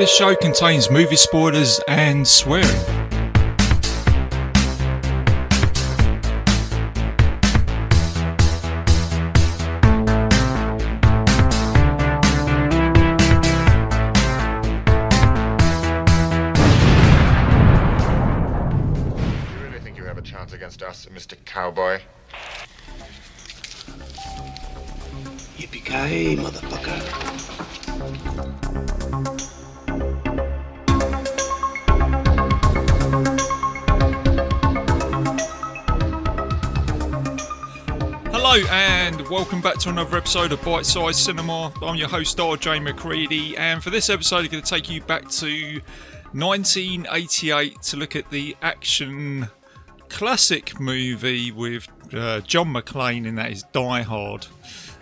This show contains movie spoilers and swearing. Mr. Cowboy. Yippee-ki-yay, motherfucker. Hello and welcome back to another episode of Bite Size Cinema. I'm your host R.J. McCready, and for this episode I'm going to take you back to 1988 to look at the action classic movie with John McClane, and that is Die Hard.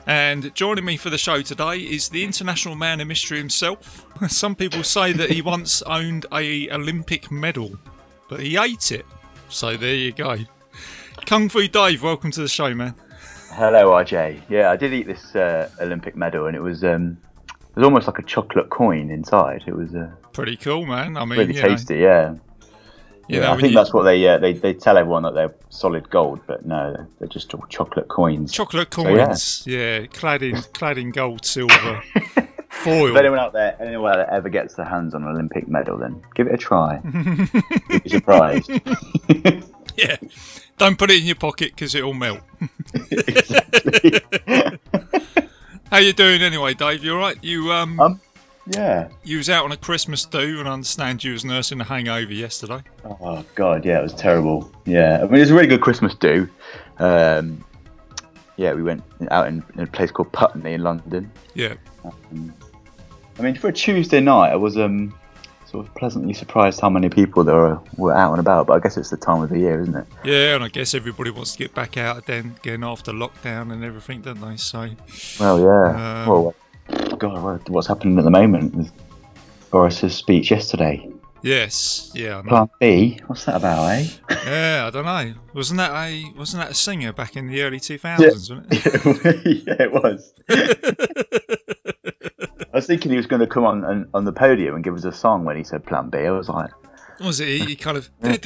And joining me for the show today is the international man of mystery himself. Some people say that he once owned a Olympic medal, but he ate it. So there you go. Kung Fu Dave, welcome to the show, man. Hello, RJ. Yeah, I did eat this Olympic medal, and it was almost like a chocolate coin inside. It was pretty cool, man. I mean, really tasty, yeah. You know, I think that's what they tell everyone, that they're solid gold, but no, they're just all chocolate coins. Chocolate coins, so, yeah. clad in gold, silver, foil. If anyone out there ever gets their hands on an Olympic medal, then give it a try. You'll be surprised. Yeah, don't put it in your pocket because it'll melt. Exactly. How you doing anyway, Dave? You all right? Yeah. You was out on a Christmas do, and I understand you was nursing a hangover yesterday. Oh, God, yeah, it was terrible. Yeah, I mean, it was a really good Christmas do. We went out in a place called Putney in London. Yeah. I mean, for a Tuesday night, I was sort of pleasantly surprised how many people there were out and about, but I guess it's the time of the year, isn't it? Yeah, and I guess everybody wants to get back out again after lockdown and everything, don't they? So. Well, yeah. God, what's happening at the moment with Boris's speech yesterday? Yes, yeah. I know. Plan B, what's that about, eh? Yeah, I don't know. Wasn't that a singer back in the early 2000s? Wasn't it? Yeah, it was. I was thinking he was going to come on the podium and give us a song when he said Plan B. I was like, was it? He kind of he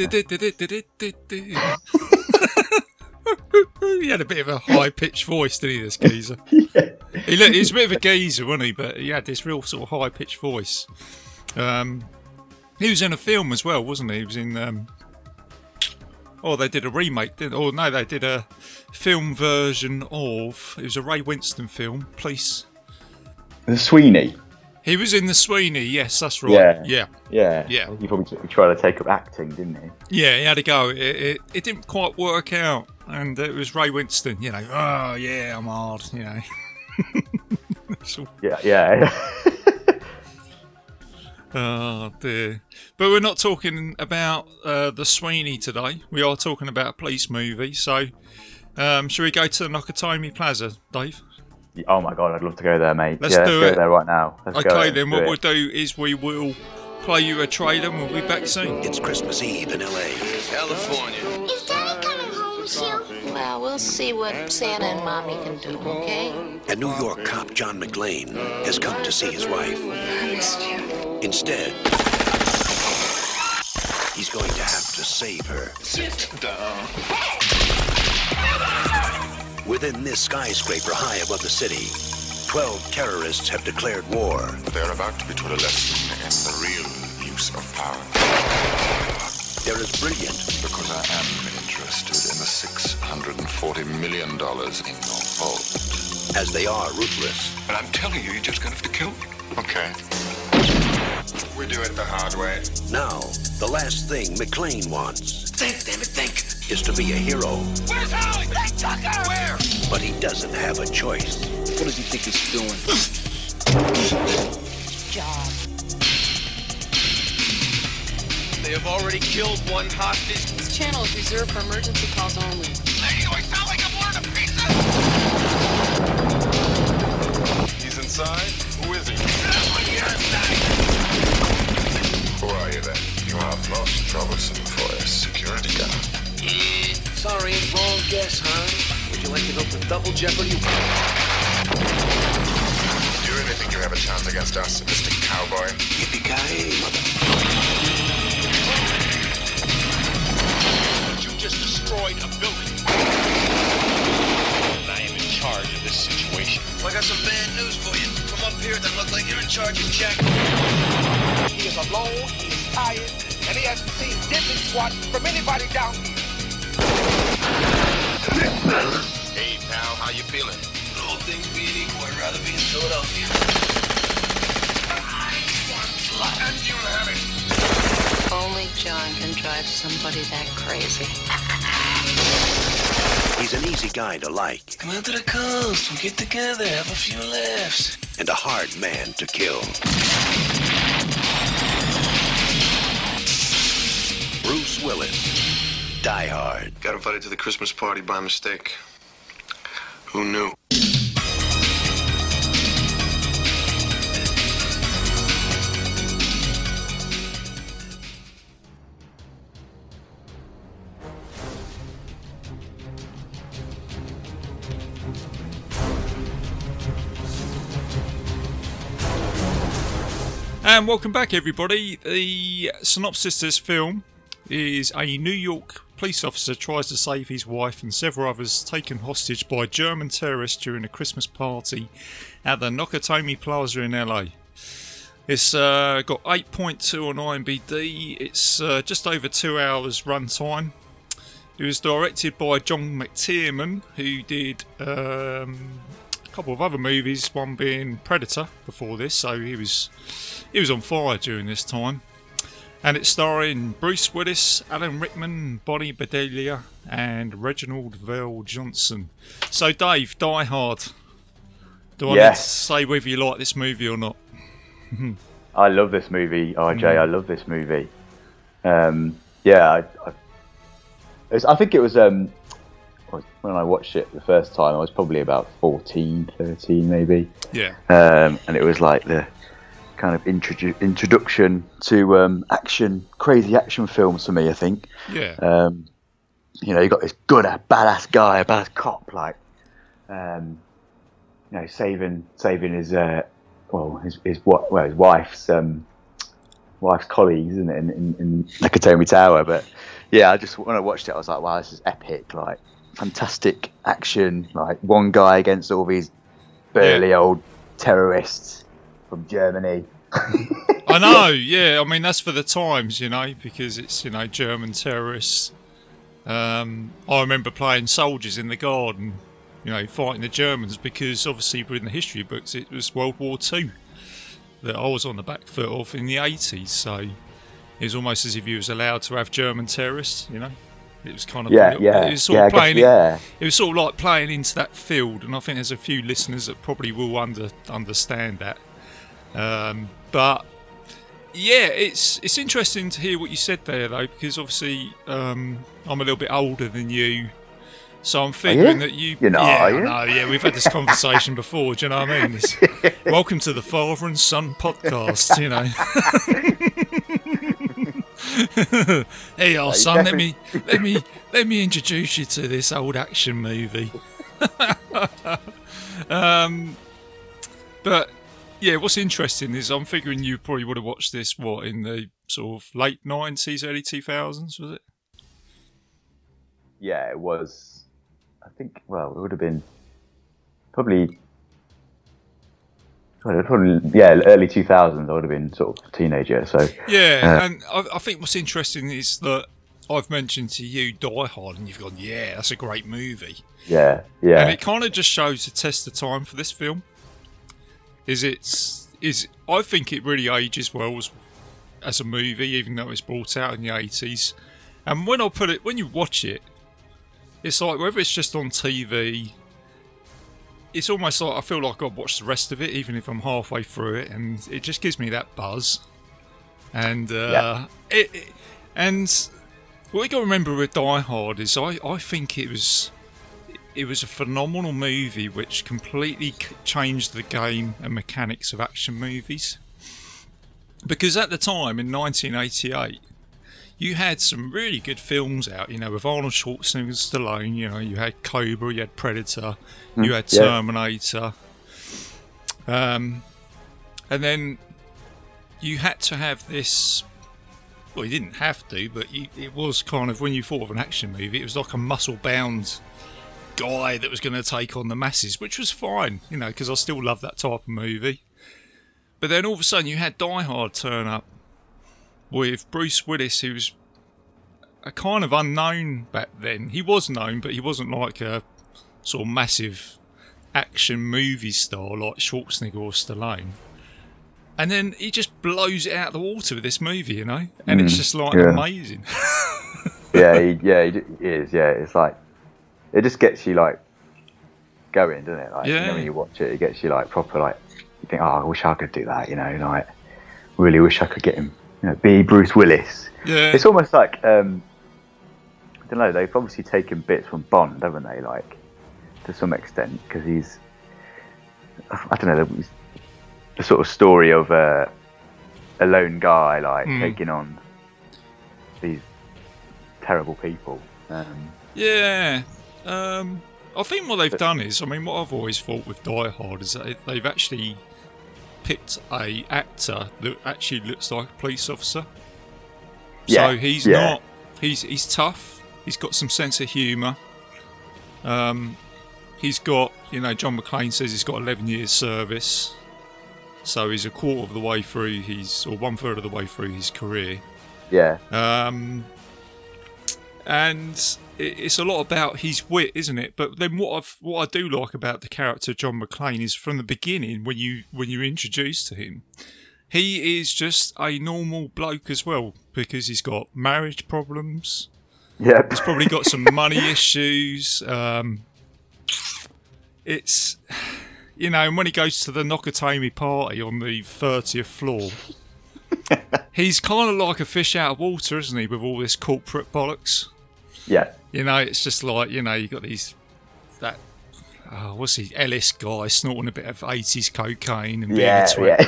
had a bit of a high-pitched voice, didn't he, this geezer? Yeah. He was a bit of a geezer, wasn't he? But he had this real sort of high-pitched voice. He was in a film as well, wasn't he? He was in... they did a remake, didn't they? Or no, they did a film version of... It was a Ray Winstone film, please. The Sweeney. He was in The Sweeney, yes, that's right. Yeah. He probably tried to take up acting, didn't he? Yeah, he had a go. It didn't quite work out. And it was Ray Winstone, you know. Oh, yeah, I'm hard, you know. Yeah. Oh, dear. But we're not talking about The Sweeney today. We are talking about a police movie. So, should we go to the Nakatomi Plaza, Dave? Oh, my God, I'd love to go there, mate. Let's go there right now. We'll will play you a trailer and we'll be back soon. It's Christmas Eve in L.A., California. Is Daddy coming home soon? Well, we'll see what Santa and Mommy can do, okay? A New York cop, John McClane, has come to see his wife. I missed you. Instead, he's going to have to save her. Sit down. Hey! Within this skyscraper high above the city, 12 terrorists have declared war. They're about to be taught a lesson in the real use of power. They're as brilliant. Because I am interested in the $640 million in your vault. As they are ruthless. But I'm telling you, you're just going to have to kill me. Okay. We do it the hard way. Now, the last thing McClane wants... Think, damn it, think! ...is to be a hero. Where's Holly? Black Tucker! Where? But he doesn't have a choice. What does he think he's doing? Job. They have already killed one hostage. This channel is reserved for emergency calls only. Lady, do I sound like I'm one of the pieces? He's inside? Who is he? Who are you then? You are most troublesome for a security guard. Sorry, wrong guess, huh? Would you like to go for double jeopardy? You're in really think you have a chance against our sadistic cowboy. Yippee-ki-yay, mother... You just destroyed a building. And I am in charge of this situation. Well, I got some bad news for you. From up here, that look like you're in charge of Jack. He is alone, he is tired, and he hasn't seen deadly squat from anybody down here. Hey, pal, how you feeling? All things being equal, I'd rather be in Philadelphia. I want blood, and you have it. Only John can drive somebody that crazy. He's an easy guy to like. Come out to the coast, we'll get together, have a few laughs. And a hard man to kill. Bruce Willis, Die Hard. Got invited to the Christmas party by mistake. Who knew? And welcome back, everybody. The synopsis to this film is a New York police officer tries to save his wife and several others taken hostage by German terrorists during a Christmas party at the Nakatomi Plaza in LA. It's got 8.2 on IMDb. It's just over 2 hours runtime. It was directed by John McTiernan, who did a couple of other movies, one being Predator before this, so he was on fire during this time. And it's starring Bruce Willis, Alan Rickman, Bonnie Bedelia, and Reginald VelJohnson. So, Dave, Die Hard. Do I need to say whether you like this movie or not? I love this movie, RJ. I love this movie. I think it was when I watched it the first time. I was probably about 14, 13, maybe. Yeah. And it was like the kind of introduction to crazy action films for me, I think. Yeah. You got this good, badass guy, a badass cop, like, saving his wife's colleagues, isn't it, in Nakatomi Tower. But yeah, when I watched it, I was like, wow, this is epic, like, fantastic action, like one guy against all these burly old terrorists from Germany. I know, yeah. I mean, that's for the times, because it's, German terrorists. I remember playing soldiers in the garden, fighting the Germans, because obviously in the history books it was World War II that I was on the back foot of in the 80s, so it was almost as if you was allowed to have German terrorists, It was kind of It was sort of like playing into that field, and I think there's a few listeners that probably will understand that. It's interesting to hear what you said there, though, because obviously I'm a little bit older than you, so I'm figuring that we've had this conversation before. Do you know what I mean? It's, welcome to the Father and Son podcast. Hey, our son, let me introduce you to this old action movie. Yeah, what's interesting is I'm figuring you probably would have watched this, in the sort of late 90s, early 2000s, was it? Yeah, it was. I think, it would have been probably early 2000s. I would have been sort of a teenager, so... Yeah, and I think what's interesting is that I've mentioned to you Die Hard, and you've gone, yeah, that's a great movie. Yeah, yeah. And it kind of just shows the test of time for this film. I think it really ages well as a movie, even though it's brought out in the 80s. And when you watch it, it's like whether it's just on TV, it's almost like I feel like I've watched the rest of it, even if I'm halfway through it, and it just gives me that buzz. And and what you got to remember with Die Hard is I think it was a phenomenal movie which completely changed the game and mechanics of action movies. Because at the time, in 1988, you had some really good films out, with Arnold Schwarzenegger and Stallone, you had Cobra, you had Predator, you had Terminator. And then you had to have this... Well, you didn't have to, but it was kind of, when you thought of an action movie, it was like a muscle-bound guy that was going to take on the masses, which was fine, you know, because I still love that type of movie. But then all of a sudden you had Die Hard turn up with Bruce Willis, who was a kind of unknown back then. He was known, but he wasn't like a sort of massive action movie star like Schwarzenegger or Stallone. And then he just blows it out of the water with this movie, you know? And it's just, like, amazing. He is. It's like, it just gets you, like, going, doesn't it? Like, you know, when you watch it, it gets you, like, proper, like, you think, oh, I wish I could do that, you know? Like, really wish I could get him, you know, be Bruce Willis. Yeah. It's almost like, I don't know, they've obviously taken bits from Bond, haven't they? Like, to some extent, because he's, I don't know, he's, the sort of story of a lone guy, like, taking on these terrible people. I think what they've done is, I mean, what I've always thought with Die Hard is that they've actually picked a actor that actually looks like a police officer. So he's not... He's tough. He's got some sense of humour. He's got, you know, John McClane says he's got 11 years service. So he's a quarter of the way through his, or 1/3 of the way through his career. Yeah. And it's a lot about his wit, isn't it? But then what I do like about the character John McClane is from the beginning, when you're introduced to him, he is just a normal bloke as well, because he's got marriage problems. Yeah. He's probably got some money issues. It's... You know, and when he goes to the Nakatomi party on the 30th floor, he's kind of like a fish out of water, isn't he, with all this corporate bollocks? Yeah. You know, it's just like, you know, you got these, that, oh, what's he, Ellis guy snorting a bit of 80s cocaine and being a twit.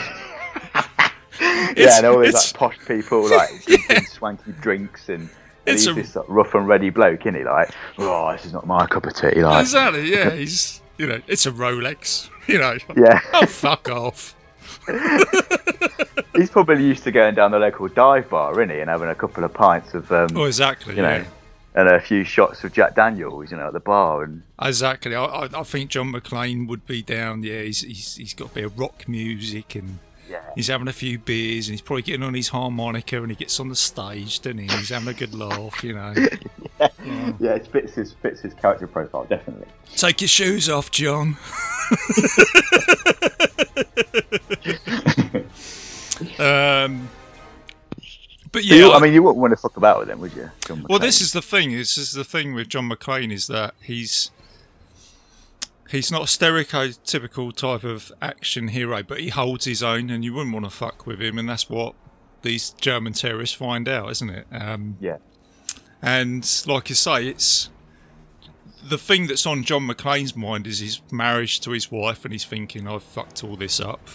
Yeah, and all these, like, posh people, like, drinking swanky drinks and... He's this, like, rough and ready bloke, isn't he? Like, oh, this is not my cup of tea. Like. Exactly, yeah, he's... You know, it's a Rolex. You know, oh, fuck off. He's probably used to going down the local dive bar, isn't he, and having a couple of pints of, exactly, you know, and a few shots of Jack Daniels, you know, at the bar. And exactly, I think John McClane would be down. Yeah, he's got a bit of rock music, and he's having a few beers, and he's probably getting on his harmonica, and he gets on the stage, doesn't he? He's having a good laugh, you know. Yeah, it fits his character profile, definitely. Take your shoes off, John. But yeah, I mean, you wouldn't want to fuck about with him, would you, John McClane? Well, this is the thing. This is the thing with John McClane, is that he's not a stereotypical type of action hero, but he holds his own, and you wouldn't want to fuck with him, and that's what these German terrorists find out, isn't it? Yeah. And like you say, it's the thing that's on John McClane's mind is his marriage to his wife, and he's thinking, I've fucked all this up.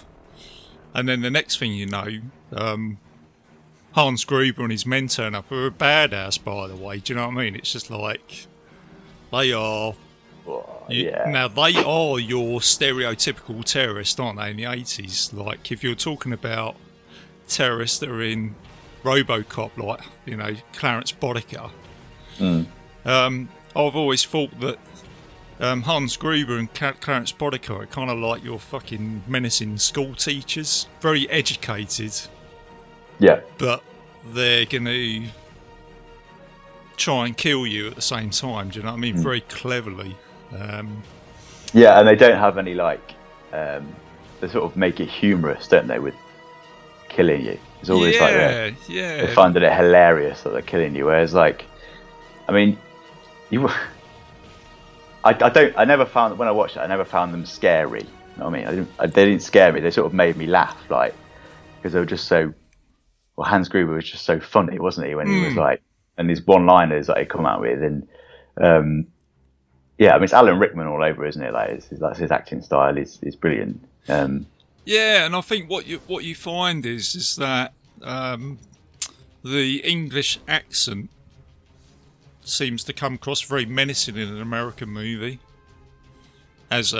And then the next thing you know, Hans Gruber and his men turn up, who are a badass, by the way. Do you know what I mean? It's just like, they are... Now, they are your stereotypical terrorists, aren't they, in the 80s? Like, if you're talking about terrorists that are in... Robocop, like, you know, Clarence Boddicker. I've always thought that Hans Gruber and Clarence Boddicker are kind of like your fucking menacing school teachers, very educated. Yeah, but they're gonna try and kill you at the same time. Do you know what I mean? Very cleverly. And they don't have any, like, they sort of make it humorous, don't they, with killing you. It's always they're finding it hilarious that they're killing you. Whereas, like, I mean, I never found them scary. You know what I mean? They didn't scare me. They sort of made me laugh, like, because they were just so. Well, Hans Gruber was just so funny, wasn't he? When he was like, and these one-liners that he come out with, and I mean, it's Alan Rickman all over, isn't it? Like, that's his acting style. He's brilliant. Yeah, and I think what you find is that the English accent seems to come across very menacing in an American movie as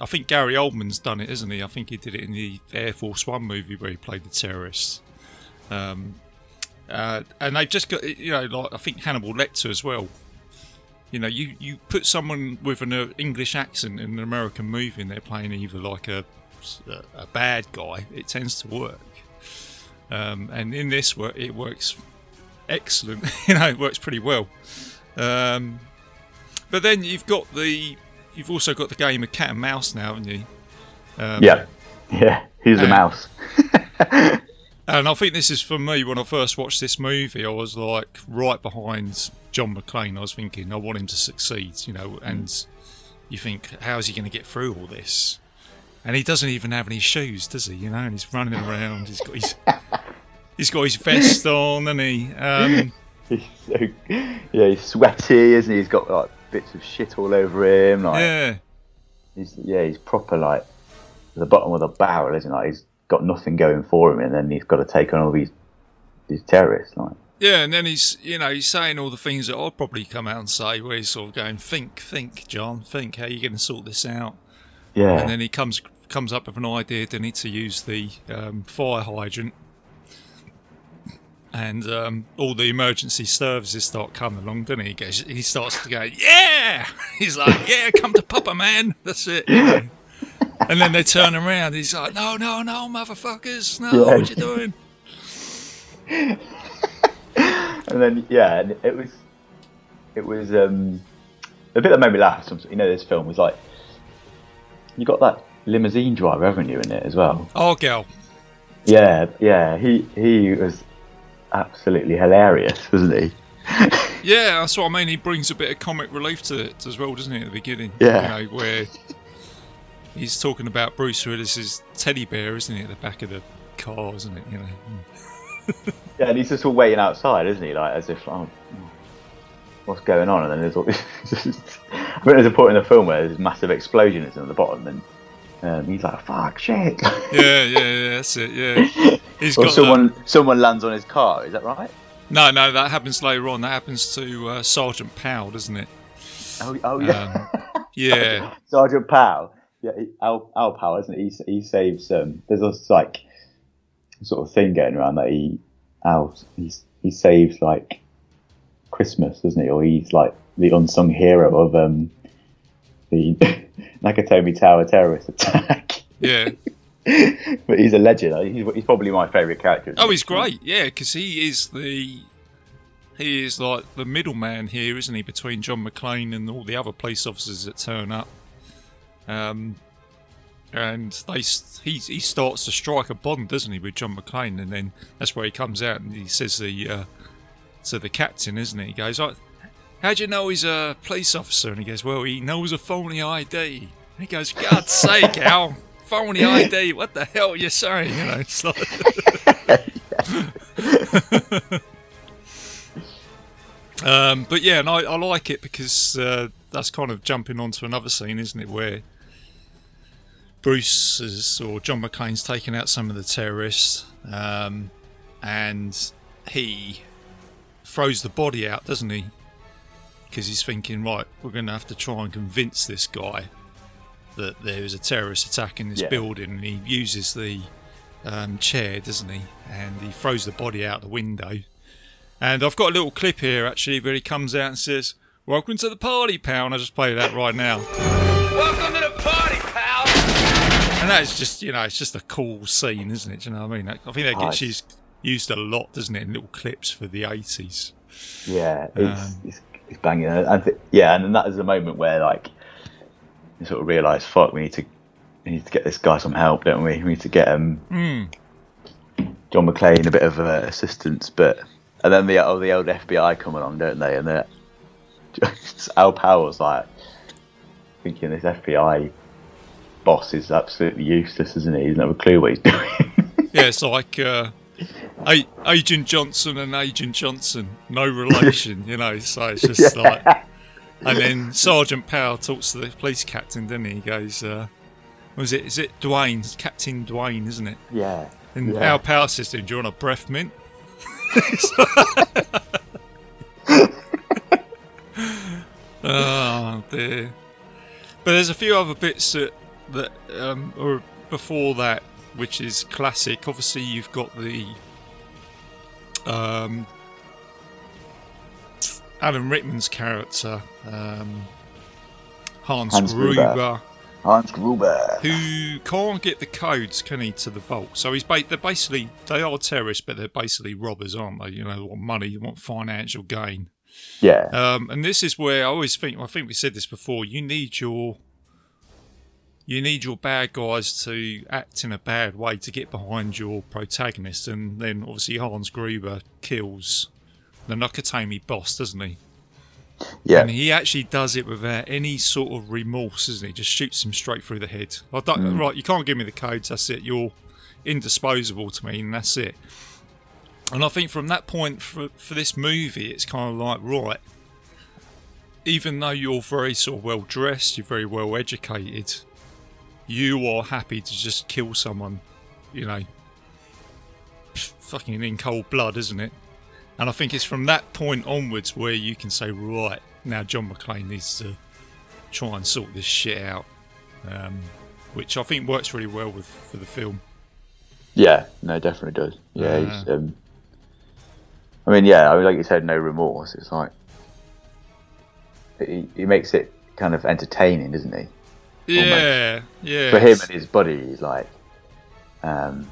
I think Gary Oldman's done it, hasn't he? I think he did it in the Air Force One movie where he played the terrorists. And they've just got, you know, like I think Hannibal Lecter as well. You know, you put someone with an English accent in an American movie and they're playing either like a bad guy, it tends to work. And in this, it works excellent. You know, it works pretty well. But then you've also got the game of cat and mouse now, haven't you? Yeah. Who's the mouse? And I think this is, for me, when I first watched this movie, I was like right behind John McClane. I was thinking, I want him to succeed, you know. And you think, how is he going to get through all this? And he doesn't even have any shoes, does he? You know, and he's running around. He's got his vest on, and he. He's he's sweaty, isn't he? He's got like bits of shit all over him. Like, yeah. He's proper like the bottom of the barrel, isn't he? Like, he's got nothing going for him, and then he's got to take on all these terrorists. Like, yeah, and then he's saying all the things that I'll probably come out and say, where he's sort of going, think, John, think, how are you going to sort this out? Yeah. And then he comes up with an idea, didn't he, to use the fire hydrant. And all the emergency services start coming along, doesn't he? He starts to go, yeah! He's like, yeah, come to Papa, man. That's it. Yeah. And then they turn around. He's like, no, motherfuckers. No, yeah. What you doing? And then, yeah, it was a bit that made me laugh. You know, this film was like, you got that limousine driver, haven't you, in it as well? Oh, girl. Yeah. He was absolutely hilarious, wasn't he? Yeah, that's what I mean. He brings a bit of comic relief to it as well, doesn't he, at the beginning? Yeah. You know, where he's talking about Bruce Willis's teddy bear, isn't he, at the back of the car, isn't it? You know. Yeah, and he's just all waiting outside, isn't he? Like, as if, oh, what's going on? And then there's all this. I mean, there's a point in the film where there's a massive explosion at the bottom, and he's like, fuck, shit. Yeah, that's it, yeah. Or someone lands on his car, is that right? No, that happens later on. That happens to Sergeant Powell, doesn't it? Oh yeah. Yeah. Sergeant Powell. Yeah, Al Powell, isn't it? He saves... there's this, like, sort of thing going around that he saves, like, Christmas, doesn't he? Or he's, like, the unsung hero of the Nakatomi Tower terrorist attack. Yeah. But he's a legend. He's probably my favourite character. Oh, he's great, yeah, because he is like the middleman here, isn't he, between John McClane and all the other police officers that turn up. And he starts to strike a bond, doesn't he, with John McClane, and then that's where he comes out and he says to the captain, isn't he? He goes, "How do you know he's a police officer?" And he goes, "Well, he knows a phony ID." And he goes, "God's sake, Al." Phony ID, what the hell are you saying? You know, it's like... But yeah, and I like it because that's kind of jumping onto another scene, isn't it, where John McClane's taking out some of the terrorists, and he throws the body out, doesn't he? Because he's thinking, right, we're going to have to try and convince this guy that there is a terrorist attack in this building, and he uses the chair, doesn't he? And he throws the body out the window. And I've got a little clip here, actually, where he comes out and says, "Welcome to the party, pal," and I'll just play that right now. Welcome to the party, pal! And that is just, you know, it's just a cool scene, isn't it? Do you know what I mean? I think that gets used a lot, doesn't it, in little clips for the 80s. Yeah, it's banging. And then that is the moment where, like, you sort of realise, fuck, we need to get this guy some help, don't we? We need to get John McClane a bit of assistance, and then the old FBI come along, don't they? And Al Powell's like thinking this FBI boss is absolutely useless, isn't he? He doesn't have a clue what he's doing. Yeah, it's like Agent Johnson and Agent Johnson, no relation, you know. So it's just like. And then Sergeant Powell talks to the police captain, doesn't he? He goes, Is it Dwayne? It's Captain Dwayne, isn't it? Yeah. And Al Powell says to him, "Do you want a breath mint?" Oh, dear. But there's a few other bits that that, or before that, which is classic. Obviously, you've got the Alan Rickman's character, Hans Gruber. Hans Gruber, who can't get the codes, can he, to the vault? So he's they are terrorists, but they're basically robbers, aren't they? You know, they want money, they want financial gain. Yeah. And this is where I think we said this before. You need your bad guys to act in a bad way to get behind your protagonist, and then obviously Hans Gruber kills the Nakatomi boss, doesn't he? Yeah. And he actually does it without any sort of remorse, isn't he? Just shoots him straight through the head. Right, you can't give me the codes, that's it. You're indisposable to me, and that's it. And I think from that point for this movie, it's kind of like, right, even though you're very sort of well-dressed, you're very well-educated, you are happy to just kill someone, you know, fucking in cold blood, isn't it? And I think it's from that point onwards where you can say, right, now John McClane needs to try and sort this shit out, which I think works really well for the film. Yeah, no, definitely does. Yeah, he's, like you said, no remorse. It's like, he makes it kind of entertaining, doesn't he? Yeah, almost. Yeah. For him and his buddy, he's like, and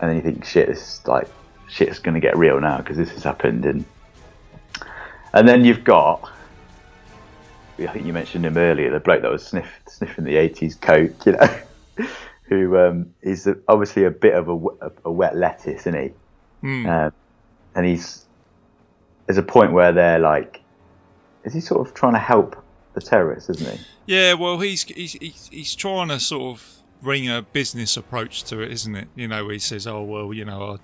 then you think, shit, this is like, shit's going to get real now because this has happened. And then you've got, I think you mentioned him earlier, the bloke that was sniffing the 80s coke, you know, who is obviously a bit of a wet lettuce, isn't he? Mm. And there's a point where they're like, is he sort of trying to help the terrorists, isn't he? Yeah, well, he's trying to sort of bring a business approach to it, isn't it? You know, he says, oh, well, you know,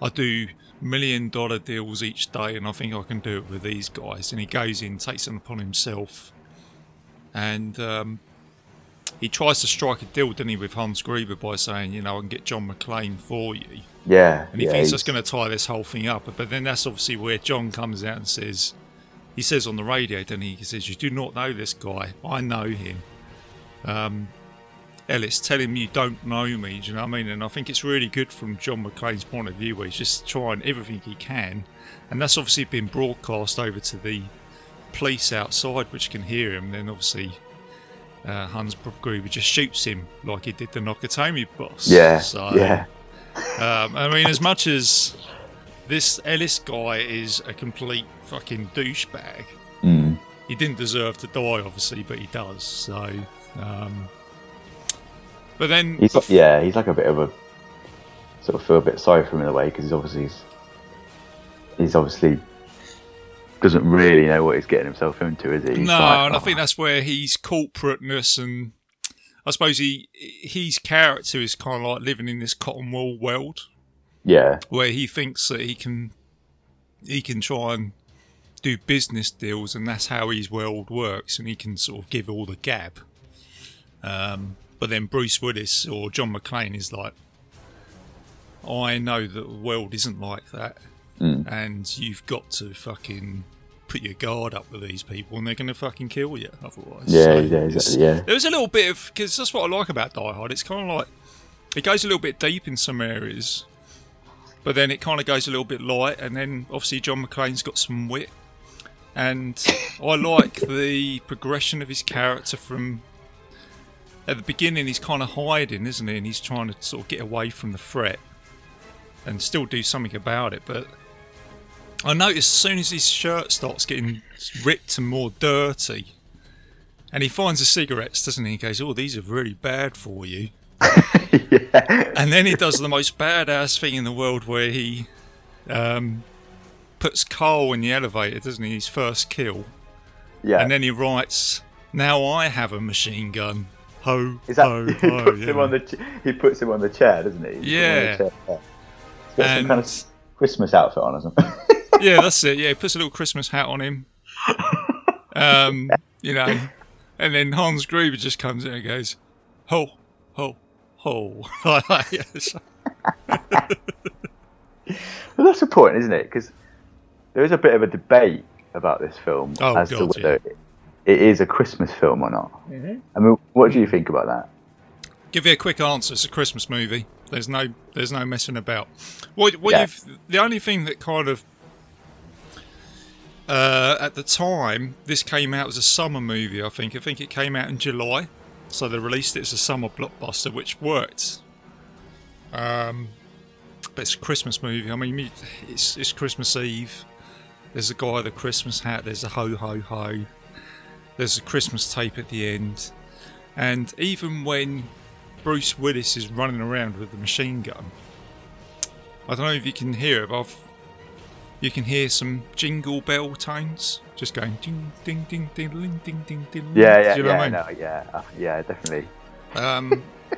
I do $1 million deals each day, and I think I can do it with these guys. And he goes in, takes them upon himself, and he tries to strike a deal, doesn't he, with Hans Gruber by saying, you know, I can get John McClane for you. Yeah. And he thinks that's going to tie this whole thing up. But then that's obviously where John comes out and says, he says on the radio, doesn't he? He says, you do not know this guy. I know him. Ellis, tell him you don't know me, do you know what I mean? And I think it's really good from John McClane's point of view, where he's just trying everything he can, and that's obviously been broadcast over to the police outside, which can hear him. Then obviously Hans Gruber just shoots him like he did the Nakatomi boss. Yeah, so, yeah. I mean, as much as this Ellis guy is a complete fucking douchebag, he didn't deserve to die, obviously, but he does, so... But then, he's like a bit of a sort of feel a bit sorry for him in a way, because he's obviously doesn't really know what he's getting himself into, is he? He's I think that's where he's corporateness, and I suppose his character is kind of like living in this cotton wool world, yeah, where he thinks that he can try and do business deals, and that's how his world works, and he can sort of give all the gab. But then Bruce Willis or John McClane is like, I know that the world isn't like that, and you've got to fucking put your guard up with these people, and they're going to fucking kill you otherwise. Yeah, so yeah, exactly, yeah. There was a little bit of, because that's what I like about Die Hard, it's kind of like, it goes a little bit deep in some areas, but then it kind of goes a little bit light, and then obviously John McClane's got some wit, and I like the progression of his character from... At the beginning, he's kind of hiding, isn't he? And he's trying to sort of get away from the threat and still do something about it. But I notice as soon as his shirt starts getting ripped and more dirty, and he finds the cigarettes, doesn't he? He goes, oh, these are really bad for you. Yeah. And then he does the most badass thing in the world, where he puts Carl in the elevator, doesn't he? His first kill. Yeah. And then he writes, now I have a machine gun. Ho, is that, ho, ho, he puts him on the chair, doesn't he? Yeah. He's got some kind of Christmas outfit on or something. Yeah, that's it. Yeah, he puts a little Christmas hat on him. You know, and then Hans Gruber just comes in and goes, ho, ho, ho. Like that. Well, that's the point, isn't it? Because there is a bit of a debate about this film as to whether it is a Christmas film or not. Mm-hmm. I mean, what do you think about that? Give you a quick answer. It's a Christmas movie. There's no messing about. What the only thing that kind of at the time this came out as a summer movie. I think it came out in July, so they released it as a summer blockbuster, which worked. But it's a Christmas movie. I mean, it's Christmas Eve. There's a guy with a Christmas hat. There's a ho ho ho. There's a Christmas tape at the end, and even when Bruce Willis is running around with the machine gun, I don't know if you can hear it, but you can hear some jingle bell tones just going ding ding ding ding ding ding ding ding. Definitely.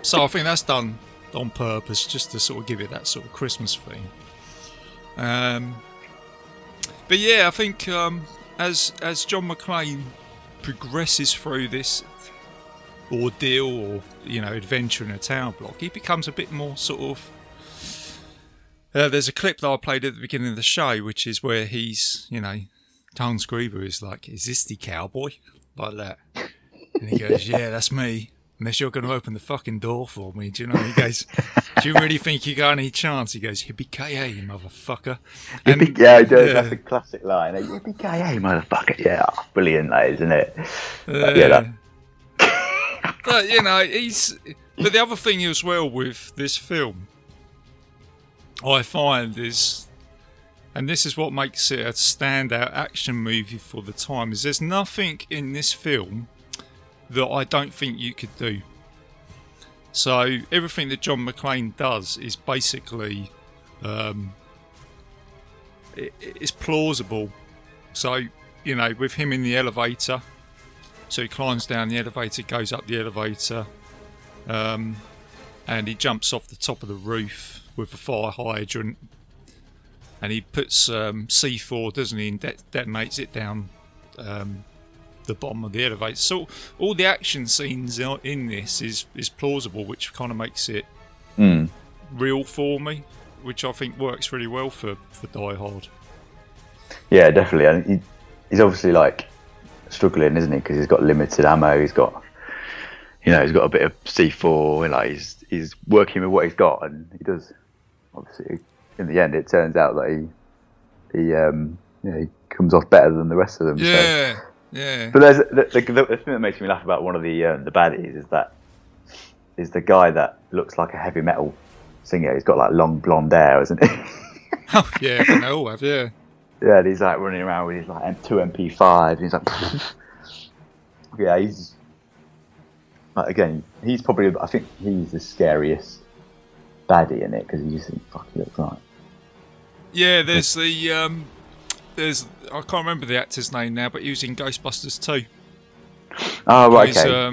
So I think that's done on purpose, just to sort of give it that sort of Christmas thing. But yeah, I think as John McClane progresses through this ordeal or, you know, adventure in a tower block, he becomes a bit more sort of... there's a clip that I played at the beginning of the show, which is where he's, you know, Hans Gruber is like, "Is this the cowboy?" Like that. And he goes, "Yeah, that's me. Unless you're going to open the fucking door for me." Do you know? He goes, "Do you really think you got any chance?" He goes, "Yippee-ki-yay, motherfucker." And, I do. That's a classic line. "Yippee-ki-yay, motherfucker." Yeah, brilliant, that, isn't it? But, you know, but the other thing as well with this film, I find is, and this is what makes it a standout action movie for the time, is there's nothing in this film that I don't think you could do. So everything that John McClane does is basically it's plausible. So, you know, with him in the elevator, so he climbs down the elevator, goes up the elevator, and he jumps off the top of the roof with a fire hydrant, and he puts C4, doesn't he, and detonates it down the bottom of the elevator. So all the action scenes in this is plausible, which kind of makes it real for me, which I think works really well for Die Hard. Yeah, definitely. And he's obviously like struggling, isn't he, because he's got limited ammo, he's got a bit of C4, and like he's working with what he's got, and he does, obviously, in the end it turns out that he comes off better than the rest of them. Yeah. So. Yeah. But there's the thing that makes me laugh about one of the baddies is the guy that looks like a heavy metal singer. He's got like long blonde hair, isn't he? Oh yeah, they all have, yeah. Yeah, and he's like running around with his like two MP5s. He's like, yeah, he's like, again, he's probably, I think he's the scariest baddie in it, because you just think, fuck, he looks like. Yeah, there's the. I can't remember the actor's name now, but he was in Ghostbusters 2. Oh, right, okay.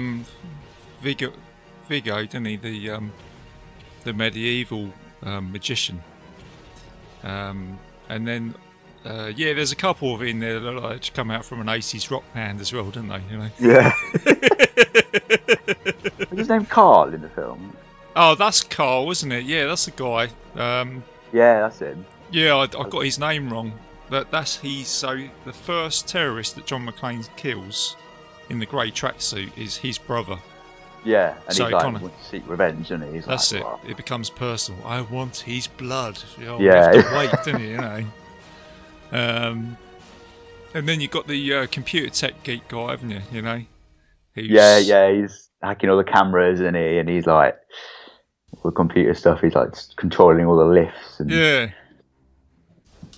He was Vigo, didn't he? The medieval magician. And then, there's a couple of in there that like to come out from an 80s rock band as well, didn't they? You know? Yeah. Was his name Carl in the film? Oh, that's Carl, wasn't it? Yeah, that's the guy. Yeah, that's him. Yeah, I got his name wrong. So the first terrorist that John McClane kills in the grey tracksuit is his brother. Yeah, and so he's like, he wants to seek revenge, isn't he? He's that's like, it. Wow. It becomes personal. I want his blood. Oh, yeah. You have to wait, didn't you? You know. And then you got the computer tech geek guy, haven't you? You know. He's hacking all the cameras, isn't he? And he's like all the computer stuff. He's like controlling all the lifts. And... Yeah.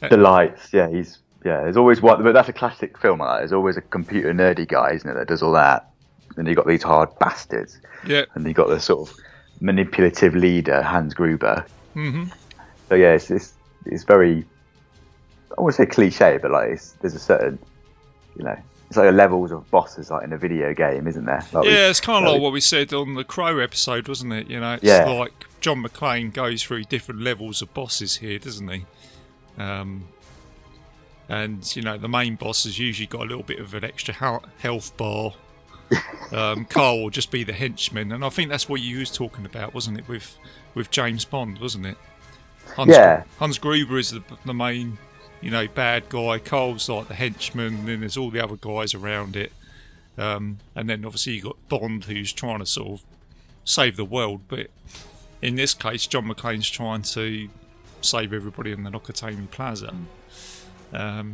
The lights, yeah, there's always one, but that's a classic film, like that. There's always a computer nerdy guy, isn't it, that does all that, and you got these hard bastards, yeah, and you got the sort of manipulative leader, Hans Gruber, mm-hmm. So yeah, it's very, I wouldn't say cliche, but like, there's a certain, you know, it's like the levels of bosses like in a video game, isn't there? Like it's kind of like what we said on the Crow episode, wasn't it, you know, it's like John McClane goes through different levels of bosses here, doesn't he? And you know, the main boss has usually got a little bit of an extra health bar. Carl will just be the henchman, and I think that's what you was talking about, wasn't it? With James Bond, wasn't it? Hans Gruber is the main, you know, bad guy. Carl's like the henchman, and then there's all the other guys around it. And then obviously you got Bond, who's trying to sort of save the world, but in this case John McClane's trying to save everybody in the Nakatomi Plaza. But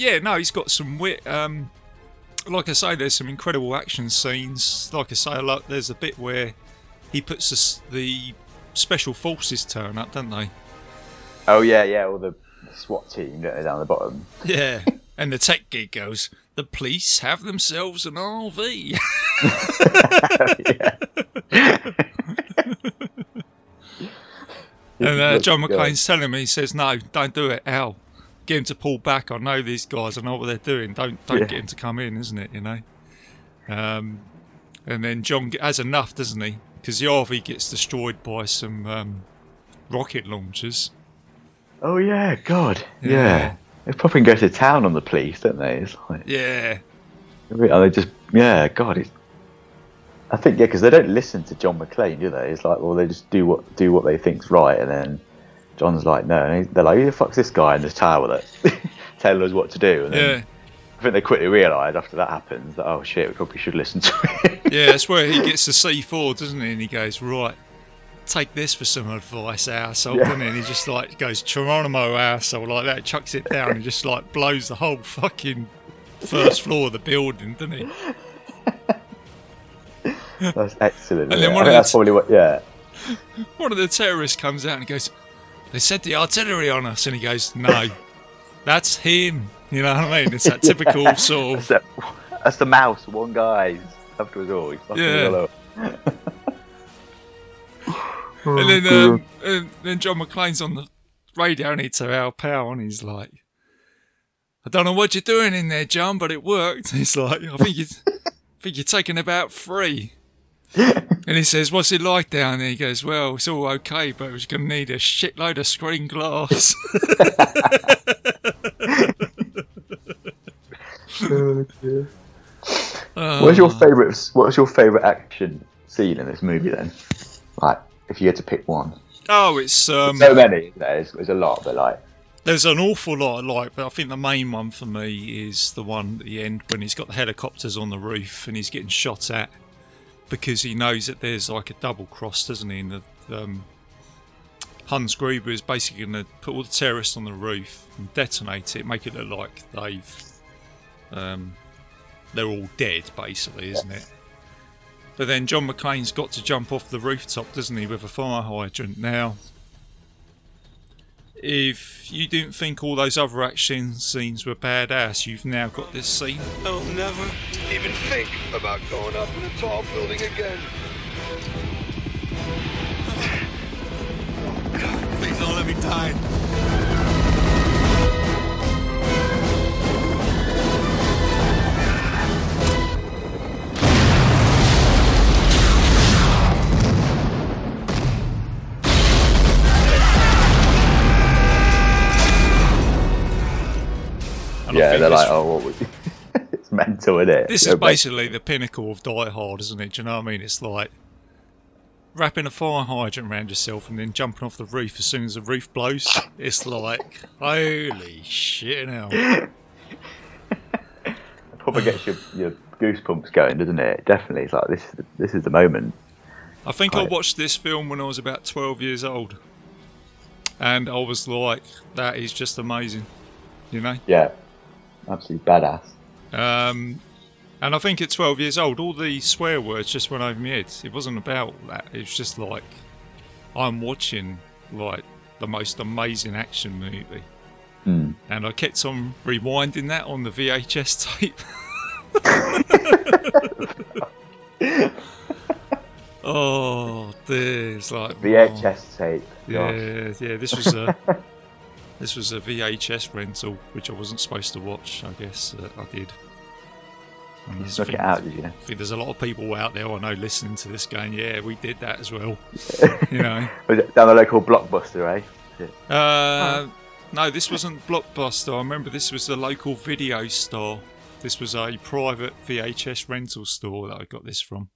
yeah, no, he's got some wit. Like I say, there's some incredible action scenes. Like I say, like, there's a bit where he puts the special forces turn up, don't they? Oh yeah, yeah, or the SWAT team down the bottom. Yeah, and the tech geek goes, the police have themselves an RV. And John McClane's telling me, he says, no, don't do it, Al. Get him to pull back. I know these guys. I know what they're doing. Don't get him to come in, isn't it? You know. And then John has enough, doesn't he? Because the RV gets destroyed by some rocket launchers. Oh yeah, God. Yeah. They pop and go to town on the police, don't they? It's like, yeah. They just, yeah, God. I think, yeah, because they don't listen to John McClane, do they? It's like, well, they just do what they think's right, and then John's like, no. And they're like, who the fuck's this guy in this tower that telling us what to do? And then I think they quickly realise after that happens that, oh shit, we probably should listen to him. Yeah, that's where he gets the C4, doesn't he? And he goes, right, take this for some advice, arsehole, doesn't he? And he just like goes, Geronimo, arsehole, like that, chucks it down and just like blows the whole fucking first floor of the building, doesn't he? That's excellent. And then one of the terrorists comes out and goes, they set the artillery on us, and he goes, no, that's him. You know what I mean? It's that typical sort of... That's the mouse, one guy, after us all. He's fucking yellow. And then John McClane's on the radio, and he's to our pal, and he's like, I don't know what you're doing in there, John, but it worked. And he's like, I think you're taking about three. And he says, what's it like down there? He goes, well, it's all okay, but we're going to need a shitload of screen glass. What's your favourite action scene in this movie then? Like, if you had to pick one. Oh, it's... so many, there's a lot, but like... There's an awful lot I like, but I think the main one for me is the one at the end when he's got the helicopters on the roof and he's getting shot at. Because he knows that there's like a double cross, doesn't he? And the, Hans Gruber is basically going to put all the terrorists on the roof and detonate it, make it look like they're all dead, basically, isn't it? But then John McClane's got to jump off the rooftop, doesn't he, with a fire hydrant. Now, if you didn't think all those other action scenes were badass, you've now got this scene. I'll never even think about going up in a tall building again. Oh, God, please don't let me die. Yeah, they're like, oh, what we... It's mental, isn't it? This is basically the pinnacle of Die Hard, isn't it? Do you know what I mean? It's like wrapping a fire hydrant around yourself and then jumping off the roof as soon as the roof blows. It's like, holy shit now. It probably gets your goosebumps going, doesn't it? Definitely. It's like, this is the moment. I think I watched this film when I was about 12 years old. And I was like, that is just amazing. You know? Yeah. Absolutely badass. And I think at 12 years old, all the swear words just went over my head. It wasn't about that. It was just like, I'm watching like the most amazing action movie. Mm. And I kept on rewinding that on the VHS tape. Oh, dear. It's like... VHS tape. Gosh. Yeah, This was a VHS rental, which I wasn't supposed to watch. I guess I did. Knock it out, did you? I think there's a lot of people out there I know listening to this going, yeah, we did that as well. You know, was it down the local Blockbuster, eh? No, this wasn't Blockbuster. I remember this was the local video store. This was a private VHS rental store that I got this from.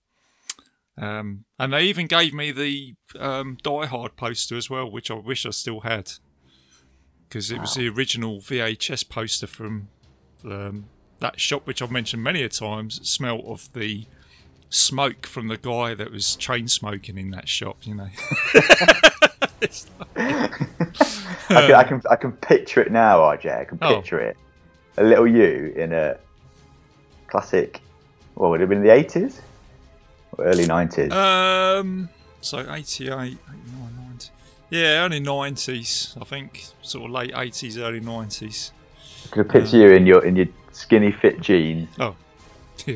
And they even gave me the Die Hard poster as well, which I wish I still had. Because it was the original VHS poster from that shop, which I've mentioned many a times, smell of the smoke from the guy that was chain smoking in that shop, you know. I can picture it now, RJ. I can picture it. A little you in a classic, what would it have been, the 80s? Or early 90s? So 88, 89, 90. Yeah, only 90s, I think. Sort of late 80s, early 90s. I could picture you in your skinny fit jeans. Oh, yeah.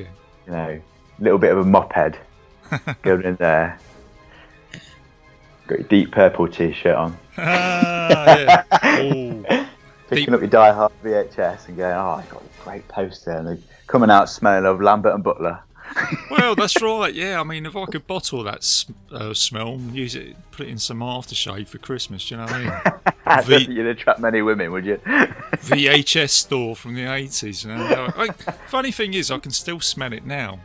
You know, a little bit of a mop head going in there. Got your deep purple t-shirt on. Ah, yeah. Picking up your Die Hard VHS and going, oh, I've got a great poster. And they're coming out smelling of Lambert and Butler. Well, that's right, yeah. I mean, if I could bottle that smell and use it, put it in some aftershave for Christmas, do you know what I mean? I don't think you'd attract many women, would you? VHS store from the 80s. You know? Funny thing is, I can still smell it now.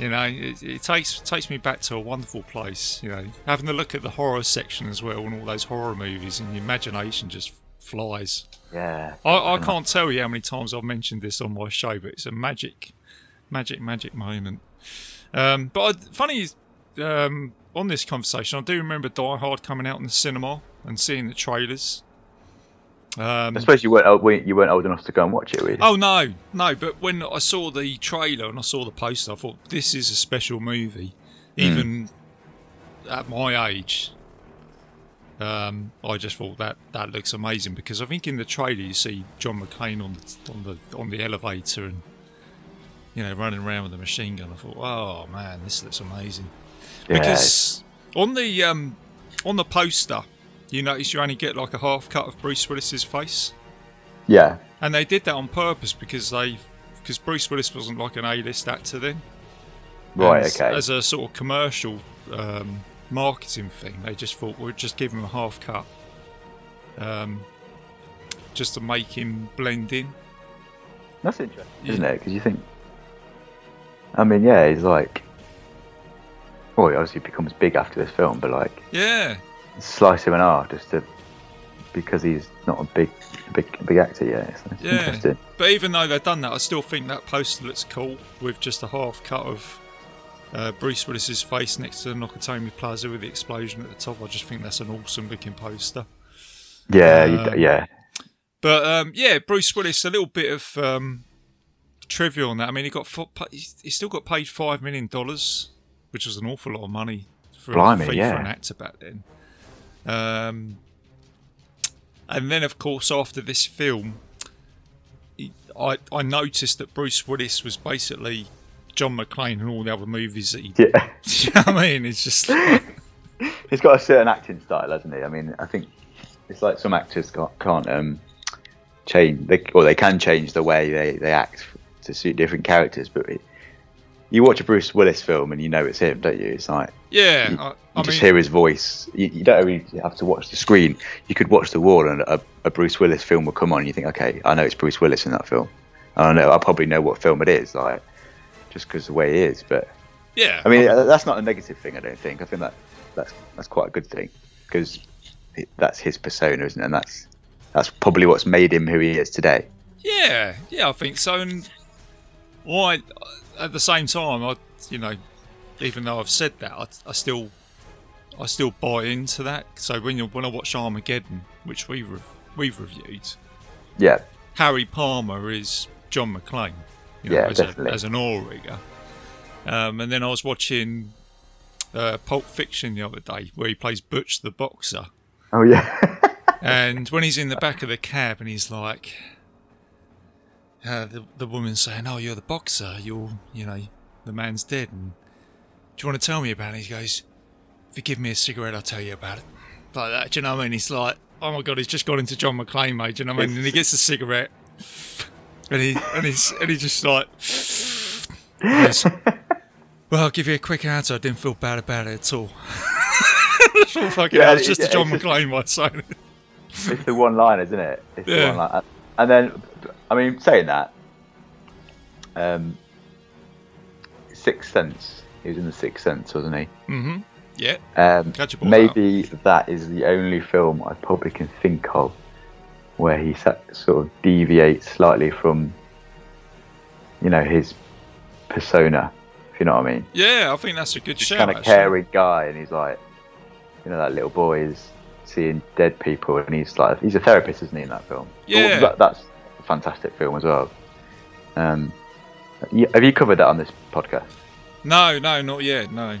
You know, it takes me back to a wonderful place, you know. Having a look at the horror section as well and all those horror movies and your imagination just flies. Yeah. I can't tell you how many times I've mentioned this on my show, but it's a magic moment. But on this conversation, I do remember Die Hard coming out in the cinema and seeing the trailers. I suppose you weren't old enough to go and watch it, were you? Oh, no. But when I saw the trailer and I saw the poster, I thought, this is a special movie. Even at my age, I just thought that looks amazing, because I think in the trailer you see John McClane on the elevator and, you know, running around with a machine gun. I thought, oh man, this looks amazing. Yeah. Because on the poster, you notice you only get like a half cut of Bruce Willis's face. Yeah. And they did that on purpose because Bruce Willis wasn't like an A-list actor then. Right, and okay. As a sort of commercial marketing thing, they just thought, we'll just give him a half cut just to make him blend in. That's interesting, isn't it? Because you think... I mean, yeah, he's like... Well, he obviously becomes big after this film, but like... Yeah. Slice him in half because he's not a big actor yet. It's interesting. But even though they've done that, I still think that poster looks cool with just a half cut of Bruce Willis's face next to Nakatomi Plaza with the explosion at the top. I just think that's an awesome looking poster. Yeah, yeah. But Bruce Willis, a little bit of trivia on that. I mean, he still got paid $5 million, which was an awful lot of money for an actor back then. And then, of course, after this film, I noticed that Bruce Willis was basically John McClane in all the other movies that he did. Yeah. You know what I mean? It's just like... He's got a certain acting style, hasn't he? I mean, I think it's like some actors can't change... They can change the way they act to suit different characters, but... You watch a Bruce Willis film and you know it's him, don't you? It's like... Yeah. You hear his voice. You don't really have to watch the screen. You could watch the wall and a Bruce Willis film will come on and you think, okay, I know it's Bruce Willis in that film. I don't know. I probably know what film it is, like, just because the way he is. But... Yeah. I mean, that's not a negative thing, I don't think. I think that's quite a good thing, because that's his persona, isn't it? And that's probably what's made him who he is today. Yeah. Yeah, I think so. And why... At the same time, even though I've said that, I still buy into that. So when I watch Armageddon, which we've reviewed, yeah, Harry Palmer is John McClane, as an oil rigger. And then I was watching Pulp Fiction the other day, where he plays Butch the boxer. Oh yeah, and when he's in the back of the cab and he's like. The woman's saying, "Oh, you're the boxer. The man's dead. And do you want to tell me about it?" He goes, "If you give me a cigarette, I'll tell you about it." Like that. Do you know what I mean? He's like, "Oh my God, he's just got into John McClane, mate." Do you know what I mean? And he gets a cigarette, and he's just like, he goes, "Well, I'll give you a quick answer. I didn't feel bad about it at all." It's just a John McClane, my son. It's the one line, isn't it? It's the one line. And then. I mean, saying that, Sixth Sense. He was in the Sixth Sense, wasn't he? Mm-hmm. Yeah. Maybe that is the only film I probably can think of where he sort of deviates slightly from you know, his persona, if you know what I mean. Yeah, I think that's a good shout. He's kind of caring guy, and he's like, you know, that little boy is seeing dead people, and he's like, he's a therapist, isn't he, in that film? Yeah. That's a fantastic film as well. Have you covered that on this podcast? No, not yet. No.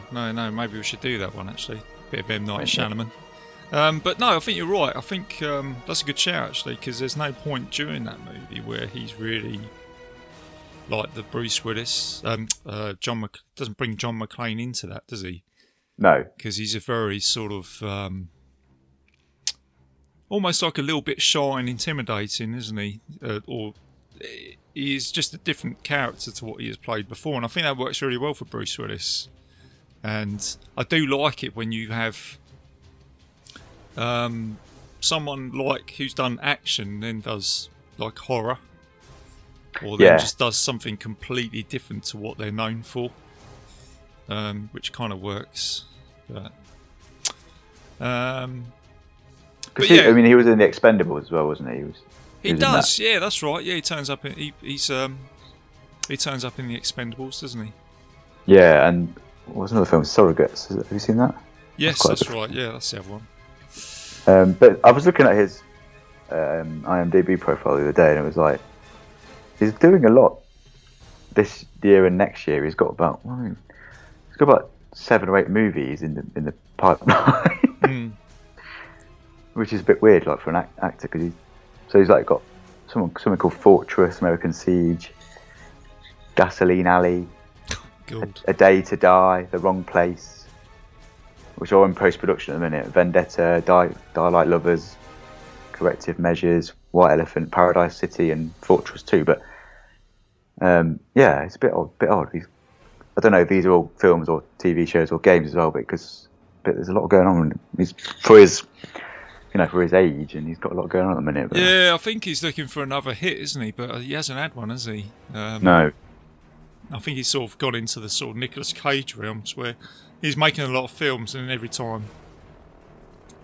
Maybe we should do that one, actually. Bit of M. Night Shyamalan. But no, I think you're right. I think that's a good shout, actually, because there's no point during that movie where he's really like the Bruce Willis. Doesn't bring John McClane into that, does he? No. Because he's a very sort of almost like a little bit shy and intimidating, isn't he? Or he is just a different character to what he has played before, and I think that works really well for Bruce Willis. And I do like it when you have someone like who's done action then does like horror, or then just does something completely different to what they're known for, which kind of works. But yeah, I mean, he was in The Expendables as well, wasn't he? He does, yeah, that's right. Yeah, he turns up. He turns up in The Expendables, doesn't he? Yeah, and what's another film? Surrogates. Have you seen that? Yes, that's right. Yeah, that's the other one. But I was looking at his IMDb profile the other day, and it was like he's doing a lot this year and next year. He's got about 7 or 8 movies in the pipeline, which is a bit weird, like for an actor, because he's. So he's like got something called Fortress, American Siege, Gasoline Alley, A Day to Die, The Wrong Place, which are in post-production at the minute. Vendetta, Die Like Lovers, Corrective Measures, White Elephant, Paradise City, and Fortress 2. But it's a bit odd. I don't know if these are all films or TV shows or games as well, because there's a lot going on. For his age, and he's got a lot going on at the minute. But yeah, I think he's looking for another hit, isn't he? But he hasn't had one, has he? No. I think he's sort of got into the sort of Nicolas Cage realms where he's making a lot of films, and every time,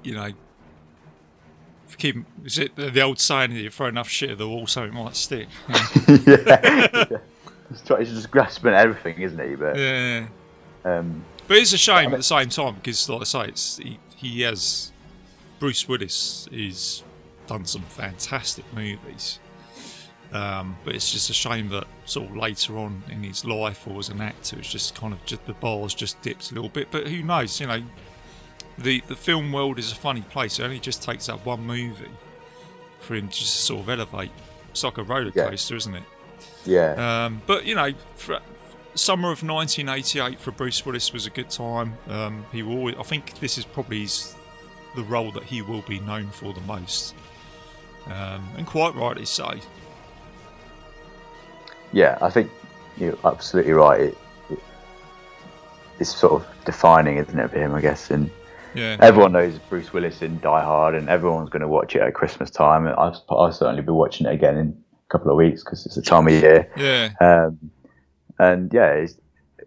you know, is it the old saying that you throw enough shit at the wall, something might stick? You know? Yeah. He's just grasping everything, isn't he? But yeah. But it's a shame at the same time, because, like I say, he has. Bruce Willis has done some fantastic movies, but it's just a shame that sort of later on in his life or as an actor, it's just kind of just the bar's just dipped a little bit. But who knows? You know, the film world is a funny place. It only just takes that one movie for him to just sort of elevate. It's like a roller coaster, isn't it? Yeah. But you know, summer of 1988 for Bruce Willis was a good time. I think this is probably the role that he will be known for the most, and quite rightly so. Yeah, I think you're absolutely right. It's sort of defining, isn't it, for him, I guess? And everyone knows Bruce Willis in Die Hard, and everyone's going to watch it at Christmas time. And I'll certainly be watching it again in a couple of weeks because it's the time of year. Yeah,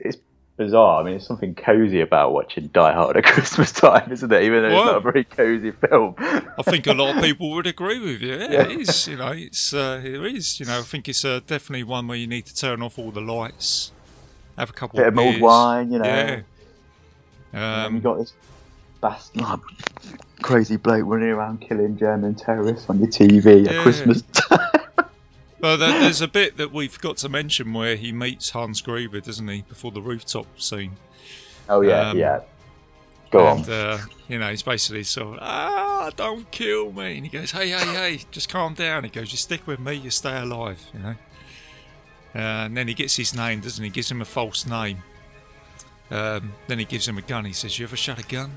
it's bizarre. I mean, there's something cosy about watching Die Hard at Christmas time, isn't there? Even though it's not a very cosy film. I think a lot of people would agree with you. Yeah, it is. You know, it is. You know, I think it's definitely one where you need to turn off all the lights, have a couple of beers, bit of mulled wine. You know, and you got this crazy bloke running around killing German terrorists on your TV at Christmas time. Well, there's a bit that we've got to mention where he meets Hans Gruber, doesn't he, before the rooftop scene. Oh, yeah, yeah. Go on. You know, he's basically sort of, don't kill me. And he goes, hey, just calm down. He goes, you stick with me, you stay alive, you know. And then he gets his name, doesn't he? Gives him a false name. Then he gives him a gun. He says, you ever shot a gun?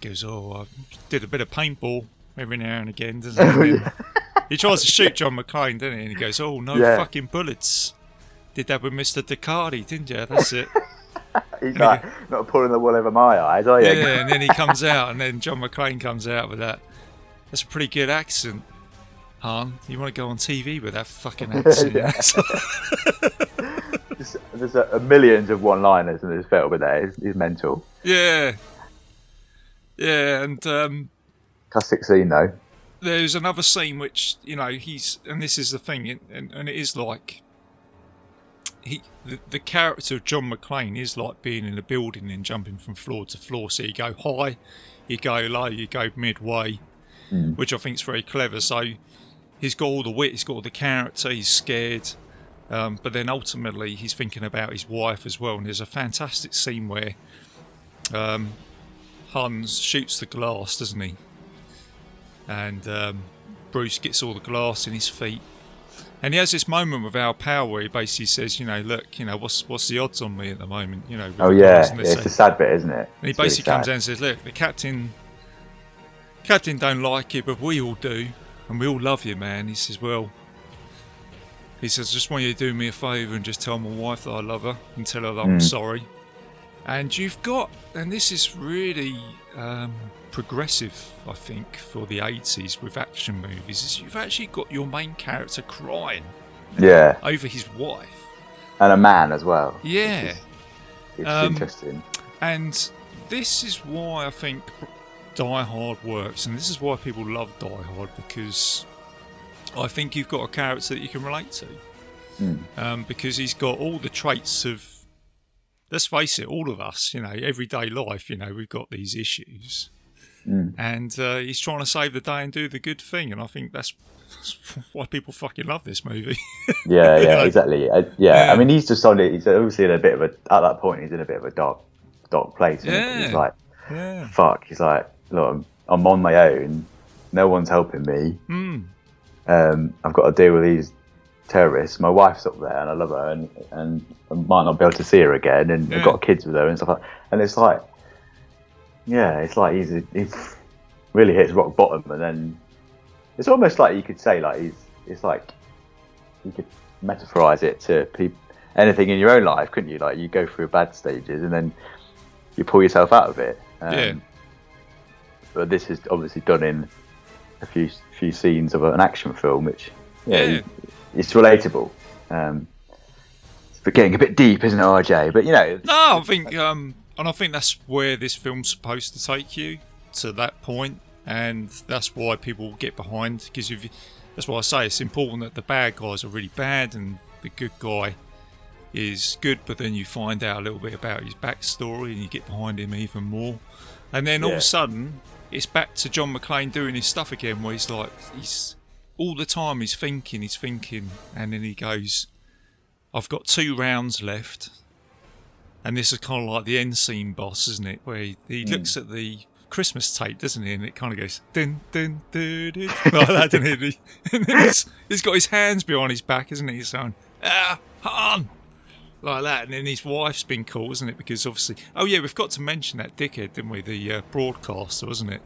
He goes, I did a bit of paintball every now and again, doesn't he? Yeah. He tries to shoot John McClane, doesn't he? And he goes, oh, no fucking bullets. Did that with Mr. Ducardi, didn't you? That's it. He's like, not pulling the wool over my eyes, are you? Yeah, and then he comes out, and then John McClane comes out with that. That's a pretty good accent, Han. You want to go on TV with that fucking accent? There's millions of one-liners in this film, but it's mental. Yeah. Yeah, and... classic scene, though. There's another scene which, you know, and this is the thing, and it is like the character of John McClane is like being in a building and jumping from floor to floor. So you go high, you go low, you go midway, which I think is very clever. So he's got all the wit, he's got all the character, he's scared, but then ultimately he's thinking about his wife as well. And there's a fantastic scene where Hans shoots the glass, doesn't he? And Bruce gets all the glass in his feet. And he has this moment with Al Powell where he basically says, you know, look, you know, what's the odds on me at the moment? You know, with it's a sad bit, isn't it? And he basically comes down and says, look, the captain don't like you, but we all do, and we all love you, man. He says, well, he says, I just want you to do me a favour and just tell my wife that I love her and tell her that I'm sorry. And you've got, and this is really progressive, I think, for the 80s with action movies, is you've actually got your main character crying over his wife. And a man as well. Yeah. It's interesting. And this is why I think Die Hard works, and this is why people love Die Hard, because I think you've got a character that you can relate to. Because he's got all the traits of, let's face it, all of us, you know, everyday life, you know, we've got these issues. And he's trying to save the day and do the good thing. And I think that's why people fucking love this movie. Exactly. I mean, he's just on it. He's obviously in a bit of a, at that point, he's in a bit of a dark place. He's like, fuck. He's like, look, I'm on my own. No one's helping me. I've got to deal with these terrorists. My wife's up there and I love her, and I might not be able to see her again, and I've got kids with her and stuff like that. And it's like, yeah, it's like he really hits rock bottom, and then it's almost like you could say, like, it's like you could metaphorize it to anything in your own life, couldn't you? Like, you go through bad stages and then you pull yourself out of it. But this is obviously done in a few scenes of an action film, which it's relatable. It's getting a bit deep, isn't it, RJ? But, you know... No, I think... and I think that's where this film's supposed to take you, to that point. And that's why people get behind. Because that's why I say it's important that the bad guys are really bad and the good guy is good. But then you find out a little bit about his backstory and you get behind him even more. And then all of a sudden, it's back to John McClane doing his stuff again, where he's like... all the time he's thinking, and then he goes, I've got 2 rounds left. And this is kind of like the end scene boss, isn't it? Where he looks at the Christmas tape, doesn't he? And it kind of goes, dun, dun, dun, dun, like that, doesn't it? And then he's got his hands behind his back, isn't he? He's going, Han! Like that. And then his wife's been caught, isn't it? Because obviously, we've got to mention that dickhead, didn't we? The broadcaster, wasn't it?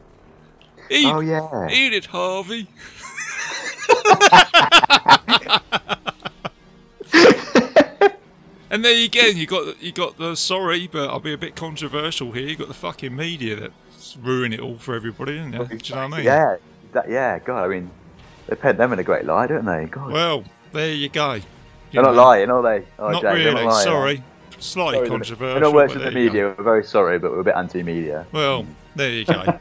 Eat it, Harvey! And there again, you got the sorry, but I'll be a bit controversial here. You got the fucking media that's ruin it all for everybody, isn't it? Do you know what I mean? God, I mean, they paint them in a great lie, don't they? God. Well, there you go. They're not lying, are they? Oh, not Jack, really. Not lying, sorry, slightly controversial. We're not worse than the media. We're very sorry, but we're a bit anti-media. Well, there you go.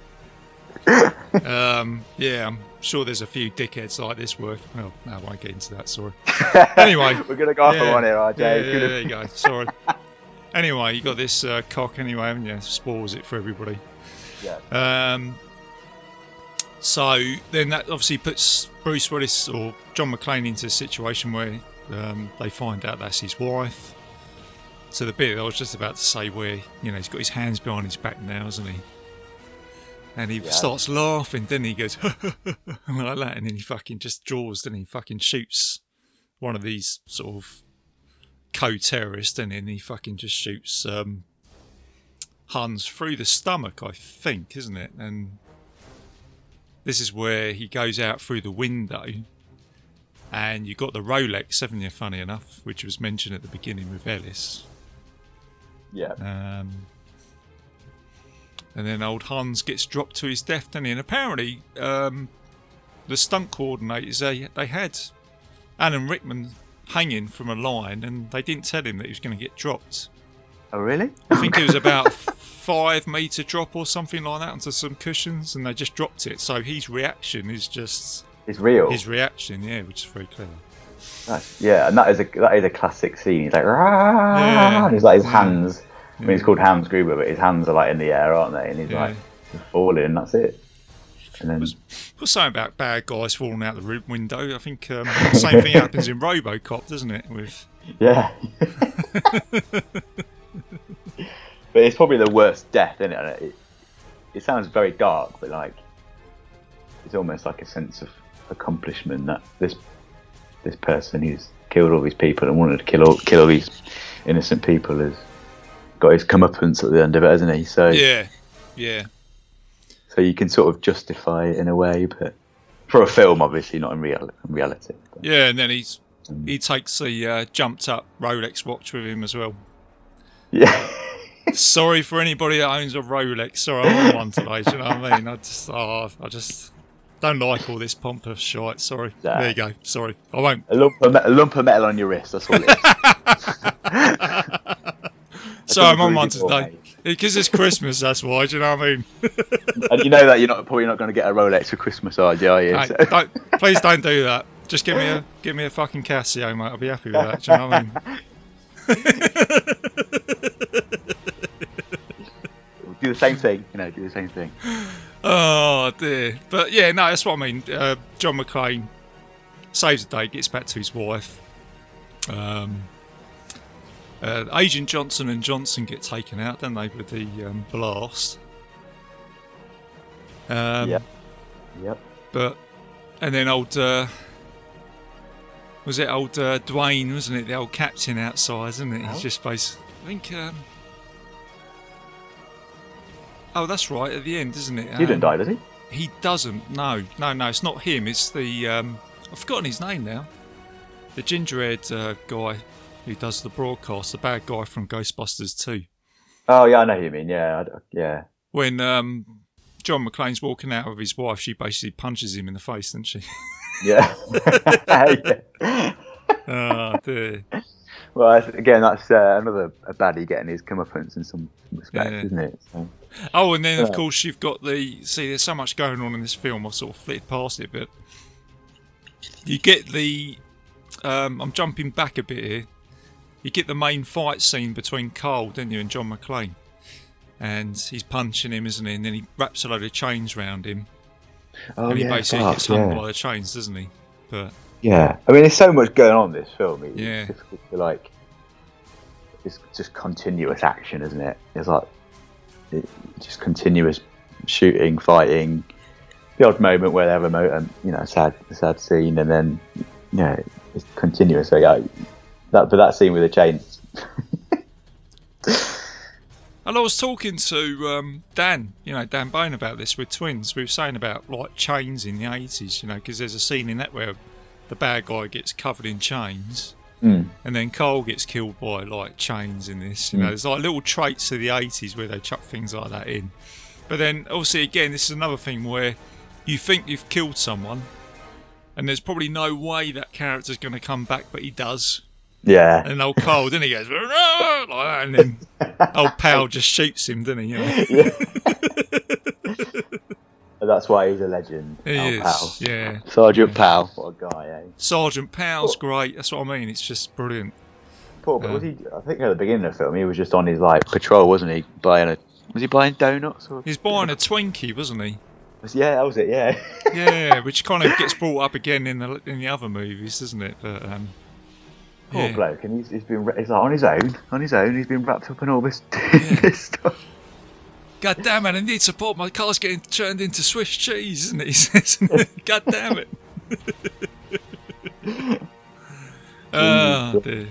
I'm sure there's a few dickheads like this work. Well, no, I won't get into that, sorry. Anyway. We're going to go off on one here, RJ. There you go, sorry. Anyway, you got this cock anyway, haven't you? Spoils it for everybody. Yeah. So then that obviously puts Bruce Willis or John McClane into a situation where they find out that's his wife. So the bit I was just about to say where, you know, he's got his hands behind his back now, hasn't he? And he starts laughing, then he goes, like that, and then he fucking just draws, then he fucking shoots one of these sort of co-terrorists, and then he fucking just shoots Hans through the stomach, I think, isn't it? And this is where he goes out through the window, and you got the Rolex, haven't you, funny enough, which was mentioned at the beginning with Ellis. Yeah. And then old Hans gets dropped to his death, doesn't he? And apparently, the stunt coordinators, they had Alan Rickman hanging from a line, and they didn't tell him that he was going to get dropped. Oh, really? I think it was about 5 metre drop or something like that onto some cushions, and they just dropped it. So his reaction is just... It's real. His reaction, yeah, which is very clever. Nice. Yeah, and that is a classic scene. He's like, yeah. And he's like, his hands. Yeah. I mean, it's called Hans Gruber, but his hands are like in the air, aren't they? And he's like falling, and that's it. And then was something about bad guys falling out the window. I think the same thing happens in Robocop, doesn't it? With but it's probably the worst death, isn't it? It sounds very dark, but like it's almost like a sense of accomplishment that this person who's killed all these people and wanted to kill all these innocent people has got his comeuppance at the end of it, hasn't he? So yeah. So you can sort of justify it in a way, but for a film, obviously, not in reality. But. Yeah, and then he takes the jumped-up Rolex watch with him as well. Yeah. Sorry for anybody that owns a Rolex. Sorry, I want one today. Do you know what I mean? I just don't like all this pomp of shite. Sorry. Nah. There you go. Sorry, I won't. A lump of metal on your wrist. That's all it is. So I'm on one today. Because it's Christmas, that's why. Do you know what I mean? And you know that you're probably not going to get a Rolex for Christmas, are you? No, so. Please don't do that. Just give me a fucking Casio, mate. I'll be happy with that. Do you know what I mean? Do the same thing. You know, do the same thing. Oh dear! But yeah, no, that's what I mean. John McClane saves the day, gets back to his wife. Agent Johnson and Johnson get taken out, don't they, with the blast? Yep. But and then old Dwayne, wasn't it? The old captain outside, isn't it? Oh. He's just basically, I think. Oh, that's right. At the end, isn't it? He didn't die, does he? He doesn't. No. It's not him. It's the I've forgotten his name now. The ginger-haired guy. Who does the broadcast? The bad guy from Ghostbusters 2. Oh yeah, I know who you mean. Yeah. When John McClane's walking out with his wife, she basically punches him in the face, doesn't she? Yeah. Oh dear. Well, again, that's another baddie getting his comeuppance in some respect, isn't it? So, oh, and then of course you've got there's so much going on in this film. I sort of flitted past it, but you get the. I'm jumping back a bit here. You get the main fight scene between Carl, don't you, and John McClane. And he's punching him, isn't he? And then he wraps a load of chains round him. Oh, and he basically gets hung by the chains, doesn't he? But yeah. I mean, there's so much going on in this film. It's difficult to, like, it's just continuous action, isn't it? It's like just continuous shooting, fighting. The odd moment where they have a sad scene, and then, it's continuous. So, yeah. But that scene with the chains. And I was talking to Dan Bone about this with Twins. We were saying about like chains in the 80s, because there's a scene in that where the bad guy gets covered in chains, and then Carl gets killed by like chains in this. There's like little traits of the 80s where they chuck things like that in. But then, obviously, again, this is another thing where you think you've killed someone, and there's probably no way that character's going to come back, but he does. Yeah. And old Carl, didn't he? Goes, like that, and then old Powell just shoots him, didn't he? That's why he's a legend. He is. Powell. Yeah. Sergeant Powell. What a guy, eh? Sergeant Powell's great. That's what I mean. It's just brilliant. Poor, but was he? I think at the beginning of the film, he was just on his like patrol, wasn't he? Was he buying donuts? Or? He's buying a Twinkie, wasn't he? Yeah, that was it. Yeah. Yeah, which kind of gets brought up again in the other movies, doesn't it? But. Poor bloke, and he's been—he's like on his own. He's been wrapped up in all this, this stuff. God damn it! I need support. My car's getting turned into Swiss cheese, isn't it? He says, "God damn it!" Dear.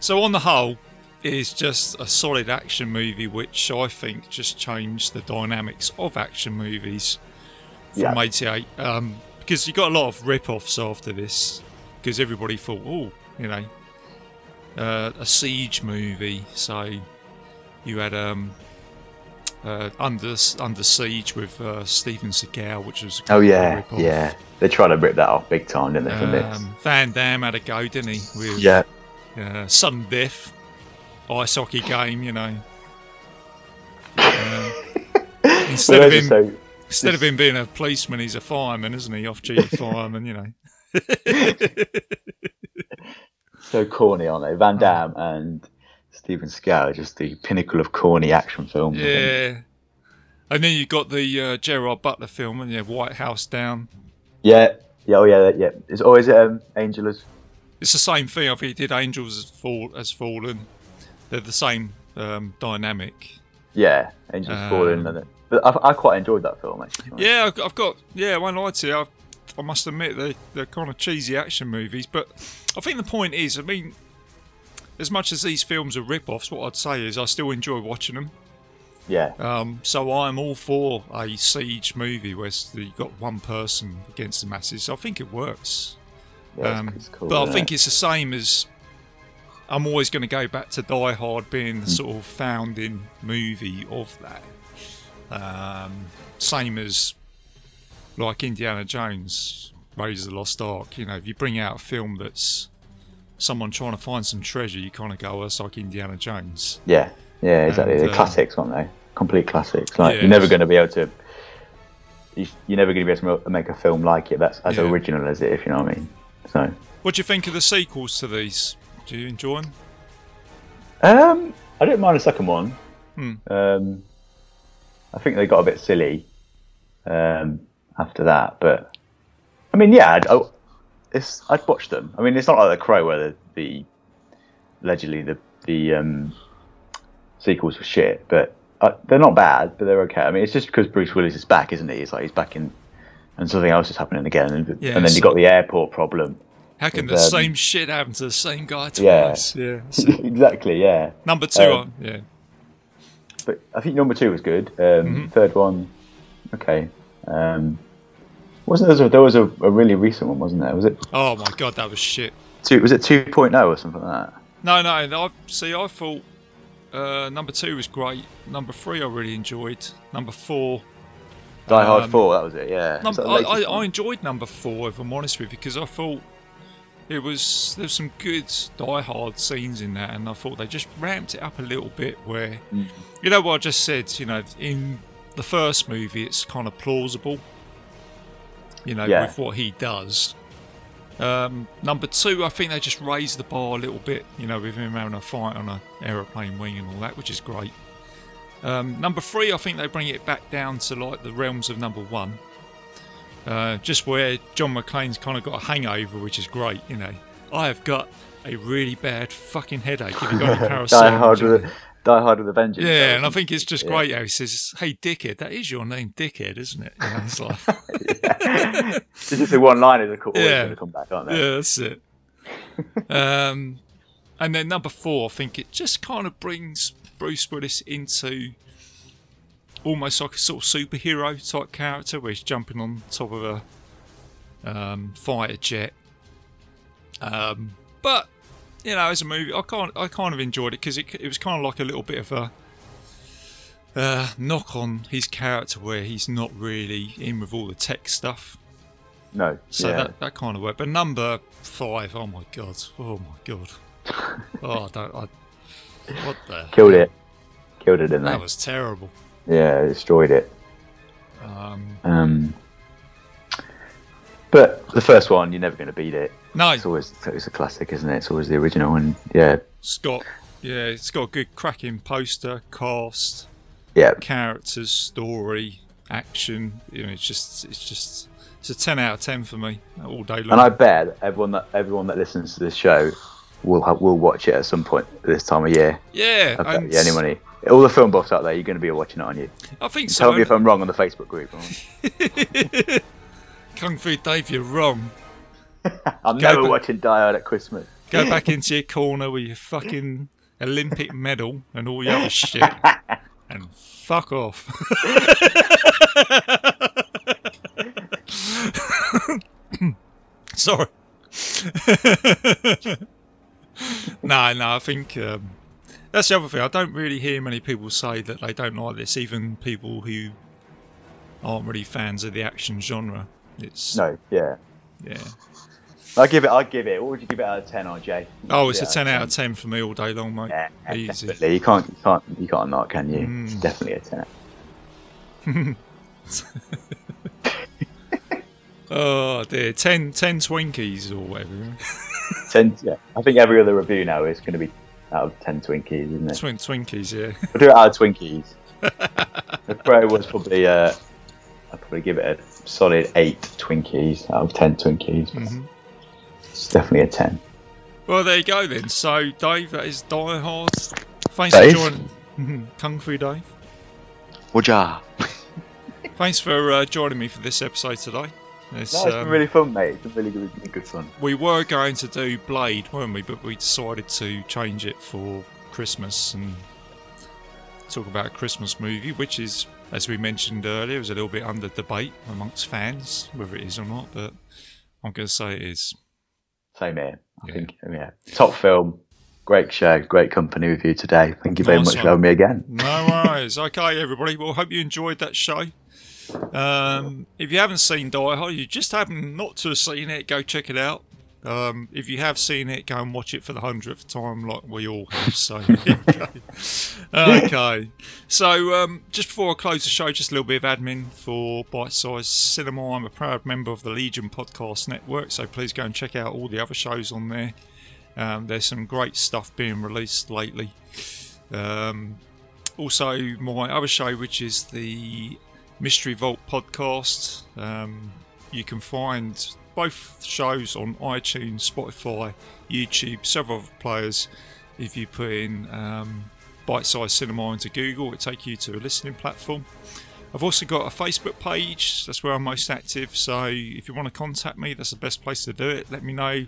So on the whole, it is just a solid action movie, which I think just changed the dynamics of action movies from '88, because you got a lot of rip-offs after this, because everybody thought, a siege movie, so you had Under Siege with Steven Seagal, which was a rip-off. They tried to rip that off big time, didn't they? Van Damme had a go, didn't he? With, sudden death, ice hockey game, instead of him being a policeman, he's a fireman, isn't he? Off-duty fireman, So corny, aren't they? Van Damme and Steven Seagal, just the pinnacle of corny action film. Yeah. And then you got the Gerard Butler film, and White House Down. Yeah. It's always Angel Has. It's the same thing. I think he did Angel Has Fallen. They're the same dynamic. Yeah, Angel Has Fallen. And but I quite enjoyed that film, actually. Yeah, I've got. Yeah, I won't lie to you. I must admit they're kind of cheesy action movies, but I think the point is, I mean, as much as these films are rip-offs, what I'd say is I still enjoy watching them. Yeah. So I'm all for a siege movie where you've got one person against the masses. So I think it works. Yeah, it's cool, but I think it's the same as I'm always going to go back to Die Hard being the sort of founding movie of that. Same as like Indiana Jones, Raiders of the Lost Ark. You know, if you bring out a film that's someone trying to find some treasure, you kind of go, it's like Indiana Jones. Yeah. Yeah, exactly. And, the classics, aren't they? Complete classics. Like you're never going to be able to. You're never going to be able to make a film like it that's as original as it, if you know what I mean. So, what do you think of the sequels to these? Do you enjoy them? I don't mind the second one. I think they got a bit silly after that, but I mean, I'd watch them. I mean, it's not like The Crow where allegedly the sequels were shit, but they're not bad, but they're okay. I mean, it's just because Bruce Willis is back, isn't he? It's like he's back in, and something else is happening again. And then you got the airport problem. How can the same shit happen to the same guy twice? Yeah, so. Exactly. Yeah. Number two, but I think number two was good. Third one, okay. Wasn't there was a really recent one, wasn't there? Was it? Oh my god, that was shit. Was it 2.0 or something like that? No. I thought. Number two was great. Number three I really enjoyed. Number four, Die Hard 4, that was it. Yeah, I enjoyed number four, if I'm honest with you, because I thought there's some good Die Hard scenes in that, and I thought they just ramped it up a little bit. Where you know what I just said, in the first movie it's kind of plausible, with what he does. Number two, I think they just raised the bar a little bit, with him having a fight on an aeroplane wing and all that, which is great. Number three, I think they bring it back down to like the realms of number one, just where John McClane's kind of got a hangover, which is great. I have got a really bad fucking headache. If you got any parasite, Die Hard with a Vengeance. Yeah, and I think it's just great how he says, "Hey, dickhead," that is your name, dickhead, isn't it? It's like, it's just the one line that's always going to come back, aren't they? Yeah, that's it. And then number four, I think it just kind of brings Bruce Willis into almost like a sort of superhero type character, where he's jumping on top of a fighter jet. But as a movie, I kind of enjoyed it, because it was kind of like a little bit of a knock on his character, where he's not really in with all the tech stuff. No. So that kind of worked. But number five, oh my god, what the killed it in that was terrible. Yeah, destroyed it. But the first one, you're never going to beat it. No, it's a classic, isn't it? It's always the original, and it's got a good cracking poster, cast, characters, story, action. It's a 10 out of 10 for me all day long. And I bet everyone that listens to this show will watch it at some point this time of year. Yeah, I bet you any money. All the film buffs out there, you're going to be watching it, aren't you? I think and so. Tell me if I'm wrong on the Facebook group. Kung Fu Dave, you're wrong. I'm never watching Die Hard at Christmas. Go back into your corner with your fucking Olympic medal and all your other shit and fuck off. Sorry. No, I think that's the other thing. I don't really hear many people say that they don't like this, even people who aren't really fans of the action genre. Yeah. I give it. What would you give it out of 10, RJ? Oh, it's a 10 out of 10 for me all day long, mate. Yeah, easy. Definitely. You can't not, can you? It's definitely a 10. Oh dear, 10 Twinkies or whatever. 10, yeah. I think every other review now is going to be out of 10 Twinkies, isn't it? Twinkies, yeah. We'll do it out of Twinkies. The Crow was probably, I'd probably give it a solid 8 Twinkies out of 10 Twinkies. Mm-hmm. It's definitely a 10. Well, there you go then. So, Dave, that is Die Hard. Thanks for joining Kung Fu Dave. Wajah. Thanks for joining me for this episode today. It's been really fun, mate. It's been really good fun. We were going to do Blade, weren't we? But we decided to change it for Christmas and talk about a Christmas movie, which is, as we mentioned earlier, is a little bit under debate amongst fans, whether it is or not. But I'm going to say it is. Same here. I think, top film. Great show, great company with you today. Thank you very much for having me again. No worries. Okay, everybody. Well, hope you enjoyed that show. If you haven't seen Die Hard, you just happen not to have seen it, go check it out. If you have seen it, go and watch it for the 100th time, like we all have. So, okay. So, just before I close the show, just a little bit of admin for Bite Size Cinema. I'm a proud member of the Legion Podcast Network, so please go and check out all the other shows on there. There's some great stuff being released lately. Also, my other show, which is the Mystery Vault podcast. You can find both shows on iTunes, Spotify, YouTube, several other players. If you put in Bite Size Cinema into Google, it'll take you to a listening platform. I've also got a Facebook page. That's where I'm most active. So if you want to contact me, that's the best place to do it. Let me know.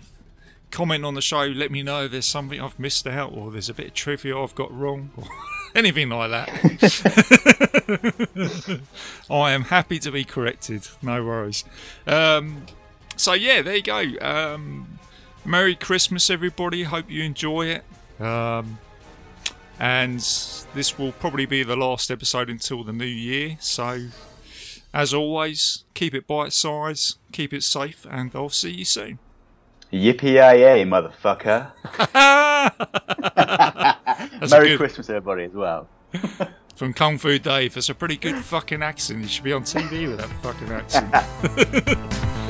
Comment on the show, let me know if there's something I've missed out or there's a bit of trivia I've got wrong or anything like that. I am happy to be corrected, no worries. So yeah, there you go. Merry Christmas everybody, hope you enjoy it. And this will probably be the last episode until the new year, so as always, keep it bite-sized, keep it safe, and I'll see you soon. Yippee-yay, motherfucker. Merry Christmas, everybody, as well. From Kung Fu Dave. That's a pretty good fucking accent. You should be on TV with that fucking accent.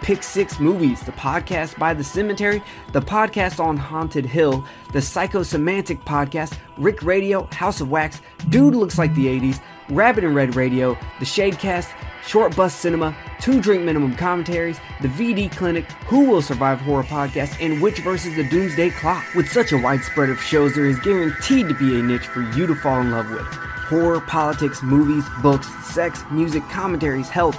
Pick 6 Movies, the podcast by the Cemetery, the podcast on Haunted Hill, the Psychosemantic podcast, Rick Radio, House of Wax, Dude Looks Like the 80s, Rabbit and Red Radio, the Shadecast, Short Bus Cinema, Two Drink Minimum Commentaries, the VD Clinic, Who Will Survive Horror Podcast, and Witch vs. the Doomsday Clock. With such a widespread of shows, there is guaranteed to be a niche for you to fall in love with. Horror, politics, movies, books, sex, music, commentaries, health,